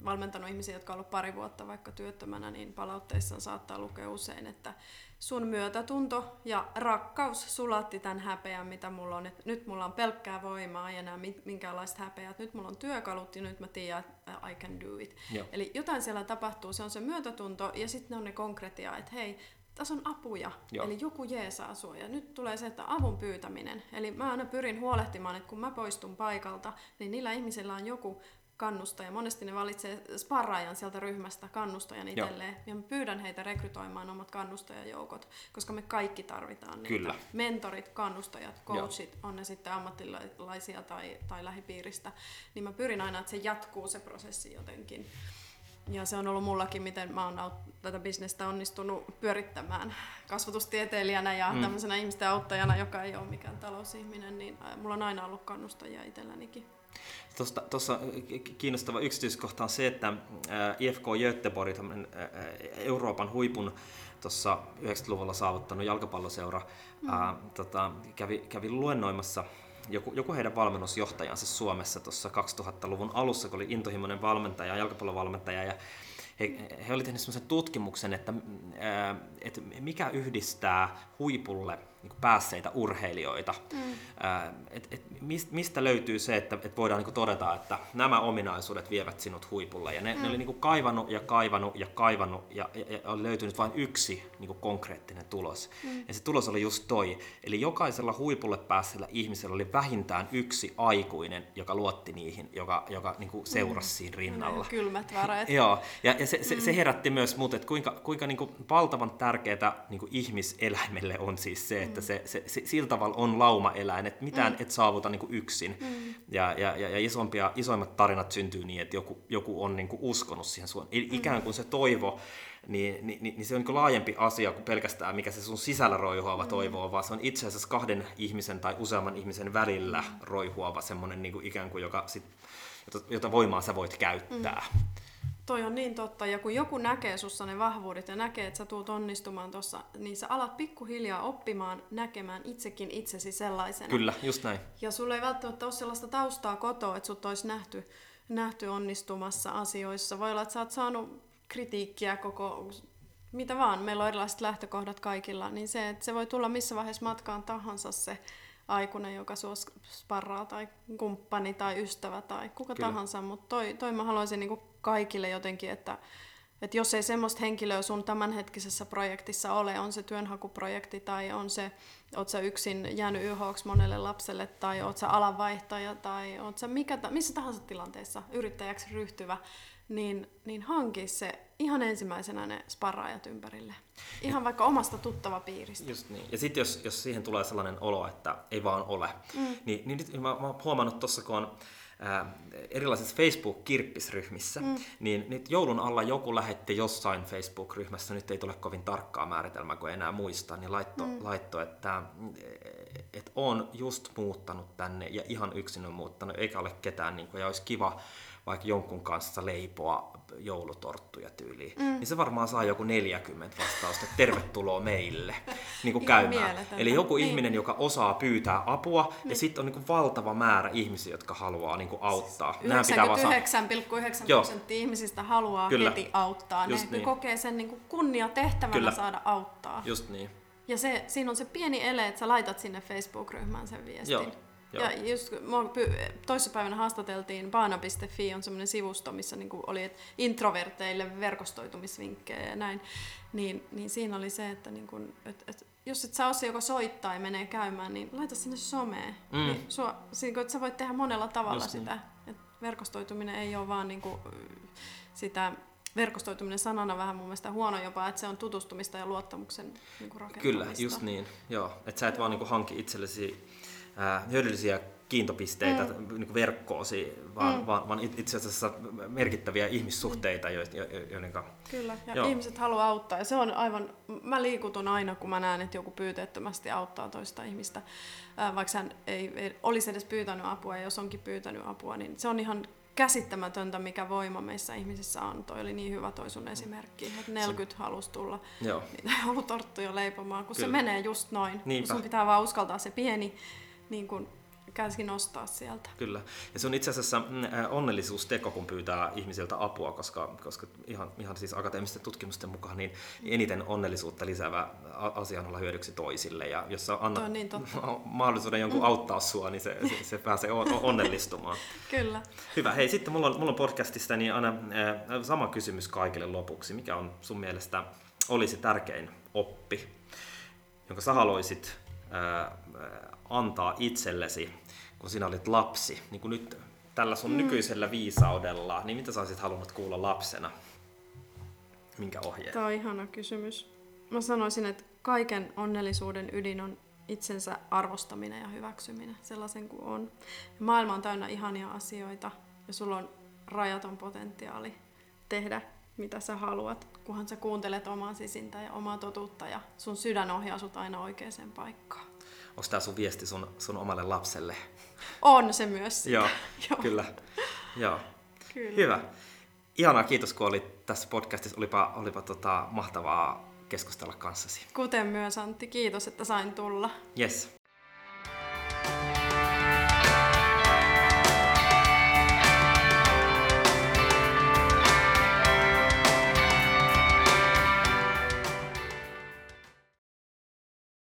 valmentanut ihmisiä, jotka on ollut pari vuotta vaikka työttömänä, niin palautteissaan saattaa lukea usein, että sun myötätunto ja rakkaus sulatti tämän häpeän, mitä mulla on. Et nyt mulla on pelkkää voimaa ja enää minkäänlaista häpeää. Et nyt mulla on työkalut ja nyt mä tiedän, että I can do it. Joo. Eli jotain siellä tapahtuu, se on se myötätunto ja sitten on ne konkretia, että hei, tässä on apuja, eli joku jeesaa sua. Ja nyt tulee se, että avun pyytäminen. Eli mä aina pyrin huolehtimaan, että kun mä poistun paikalta, niin niillä ihmisillä on joku kannustaja. Monesti ne valitsee sparraajan sieltä ryhmästä, kannustajan itselleen. Ja mä pyydän heitä rekrytoimaan omat kannustajajoukot, koska me kaikki tarvitaan niitä. Kyllä. Mentorit, kannustajat, coachit, on ne sitten ammattilaisia tai lähipiiristä. Niin mä pyrin aina, että se jatkuu se prosessi jotenkin. Ja se on ollut mullakin, miten mä oon tätä bisnestä onnistunut pyörittämään kasvatustieteilijänä ja tämmöisenä ihmisten auttajana, joka ei ole mikään talousihminen, niin mulla on aina ollut kannustajia itsellänikin. Tuossa kiinnostava yksityiskohta on se, että IFK Göteborg, Euroopan huipun tuossa 90-luvulla saavuttanut jalkapalloseura, kävi luennoimassa joku heidän valmennusjohtajansa Suomessa tuossa 2000-luvun alussa, kun oli intohimoinen valmentaja, jalkapallovalmentaja, ja he olivat tehneet semmoisen tutkimuksen, että mikä yhdistää huipulle niin kuin päässeitä urheilijoita. Mistä löytyy se, että voidaan niin kuin todeta, että nämä ominaisuudet vievät sinut huipulle. Ja ne oli niin kuin kaivannut ja oli löytynyt vain yksi niin kuin konkreettinen tulos. Ja se tulos oli just toi. Eli jokaisella huipulle päässeellä ihmisellä oli vähintään yksi aikuinen, joka luotti niihin, joka niin kuin seurasi siinä rinnalla. Kylmät väreet. Joo, ja se herätti myös mut, että kuinka niin kuin valtavan tärkeää niin kuin ihmiseläimelle on siis se, että se sillä tavalla on lauma-eläin, että mitään et saavuta niin kuin yksin. Ja isoimmat tarinat syntyy niin, että joku on niin kuin uskonut siihen suun. Ikään kuin se toivo, niin se on niin kuin laajempi asia kuin pelkästään mikä se sun sisällä roihuava toivo on, vaan se on itse asiassa kahden ihmisen tai useamman ihmisen välillä roihuava semmoinen niin kuin ikään kuin, joka sit, jota voimaa sä voit käyttää. Toi on niin totta, ja kun joku näkee sussa ne vahvuudet ja näkee, että sä tulet onnistumaan tuossa, niin sä alat pikkuhiljaa oppimaan, näkemään itsekin itsesi sellaisena. Kyllä, just näin. Ja sulla ei välttämättä ole sellaista taustaa kotoa, että sut olisi nähty onnistumassa asioissa. Voi olla, että sä oot saanut kritiikkiä mitä vaan, meillä on erilaiset lähtökohdat kaikilla, niin se, että se voi tulla missä vaiheessa matkaan tahansa se aikuinen, joka sua sparraa tai kumppani tai ystävä tai kuka Kyllä. tahansa, mutta toi mä haluaisin niinku kaikille jotenkin, että jos ei semmoista henkilöä sun tämänhetkisessä projektissa ole, on se työnhakuprojekti tai on se, oot sä yksin jäänyt YH:ksi monelle lapselle tai oot sä alanvaihtaja tai oot sä missä tahansa tilanteessa yrittäjäksi ryhtyvä, niin hanki se ihan ensimmäisenä ne sparraajat ympärille. Ihan vaikka omasta tuttavapiiristä. Just niin. Ja sitten jos siihen tulee sellainen olo, että ei vaan ole, niin nyt mä oon huomannut tuossa, kun on erilaisissa Facebook-kirppisryhmissä, niin nyt joulun alla joku lähetti jossain Facebook-ryhmässä, nyt ei tule kovin tarkkaa määritelmää, kun enää muista, niin laitto että on just muuttanut tänne ja ihan yksin on muuttanut, eikä ole ketään, niin kuin, ja olisi kiva vaikka jonkun kanssa leipoa joulutorttuja tyyliin, niin se varmaan saa joku 40 vastausta, että tervetuloa meille niin kuin käymään. Eli joku ihminen, joka osaa pyytää apua, ja sitten on niin kuin valtava määrä ihmisiä, jotka haluaa niin kuin auttaa. 99,9% ihmisistä haluaa Kyllä. heti auttaa. Just ne niin. kokee sen niin kuin kunniatehtävänä Kyllä. saada auttaa. Just niin. Ja siinä on se pieni ele, että sä laitat sinne Facebook-ryhmään sen viestin. Joo. Ja just toissapäivänä haastateltiin, baana.fi on semmoinen sivusto, missä niinku oli introverteille verkostoitumisvinkkejä ja näin, niin siinä oli se, että niinku, jos et sä osaa joko soittaa ja menee käymään, niin laita sinne someen. Niin sä voit tehdä monella tavalla just sitä. Niin. Verkostoituminen ei ole vaan niinku sitä. Verkostoituminen sanana vähän mun mielestä huono jopa, että se on tutustumista ja luottamuksen niinku rakentamista. Kyllä, just niin. Joo. Että sä et vaan niinku hanki itsellesi hyödyllisiä kiintopisteitä niin verkkoosi, vaan itse asiassa merkittäviä ihmissuhteita, joiden kanssa. Kyllä, ja Joo. ihmiset haluaa auttaa. Ja se on aivan, mä liikutun aina, kun mä näen, että joku pyyteettömästi auttaa toista ihmistä, vaikka hän ei olisi edes pyytänyt apua, ja jos onkin pyytänyt apua, niin se on ihan käsittämätöntä, mikä voima meissä ihmisissä on. Toi oli niin hyvä toi sun esimerkki, että 40 halusi tulla joulutorttuja leipomaan, kun Kyllä. se menee just noin. Niinpä. Kun sun pitää vaan uskaltaa se pieni niin kun käski nostaa sieltä. Kyllä. Ja se on itse asiassa onnellisuusteko, kun pyytää ihmisiltä apua, koska ihan siis akateemisten tutkimusten mukaan niin eniten onnellisuutta lisäävä asia on olla hyödyksi toisille. Ja jos sä annat niin mahdollisuuden jonkun auttaa sua, niin se pääsee onnellistumaan. Kyllä. Hyvä. Hei, sitten mulla on podcastista niin aina sama kysymys kaikille lopuksi. Mikä on sun mielestä olisi tärkein oppi, jonka sä haluaisit antaa itsellesi, kun sinä olit lapsi, niin kuin nyt tällä sun nykyisellä viisaudella, niin mitä sä olisit halunnut kuulla lapsena? Minkä ohjeen? Tämä on ihana kysymys. Mä sanoisin, että kaiken onnellisuuden ydin on itsensä arvostaminen ja hyväksyminen sellaisen kuin on. Maailma on täynnä ihania asioita ja sulla on rajaton potentiaali tehdä mitä sä haluat, kunhan sä kuuntelet omaa sisintä ja omaa totuutta ja sun sydän ohjaa sut aina oikeaan paikkaan. Onko tää sun viesti sun omalle lapselle? On se myös sitä. Joo, kyllä. Joo. Kyllä. Hyvä. Ihanaa, kiitos kun olit tässä podcastissa. Olipa mahtavaa keskustella kanssasi. Kuten myös, Antti, kiitos, että sain tulla. Yes.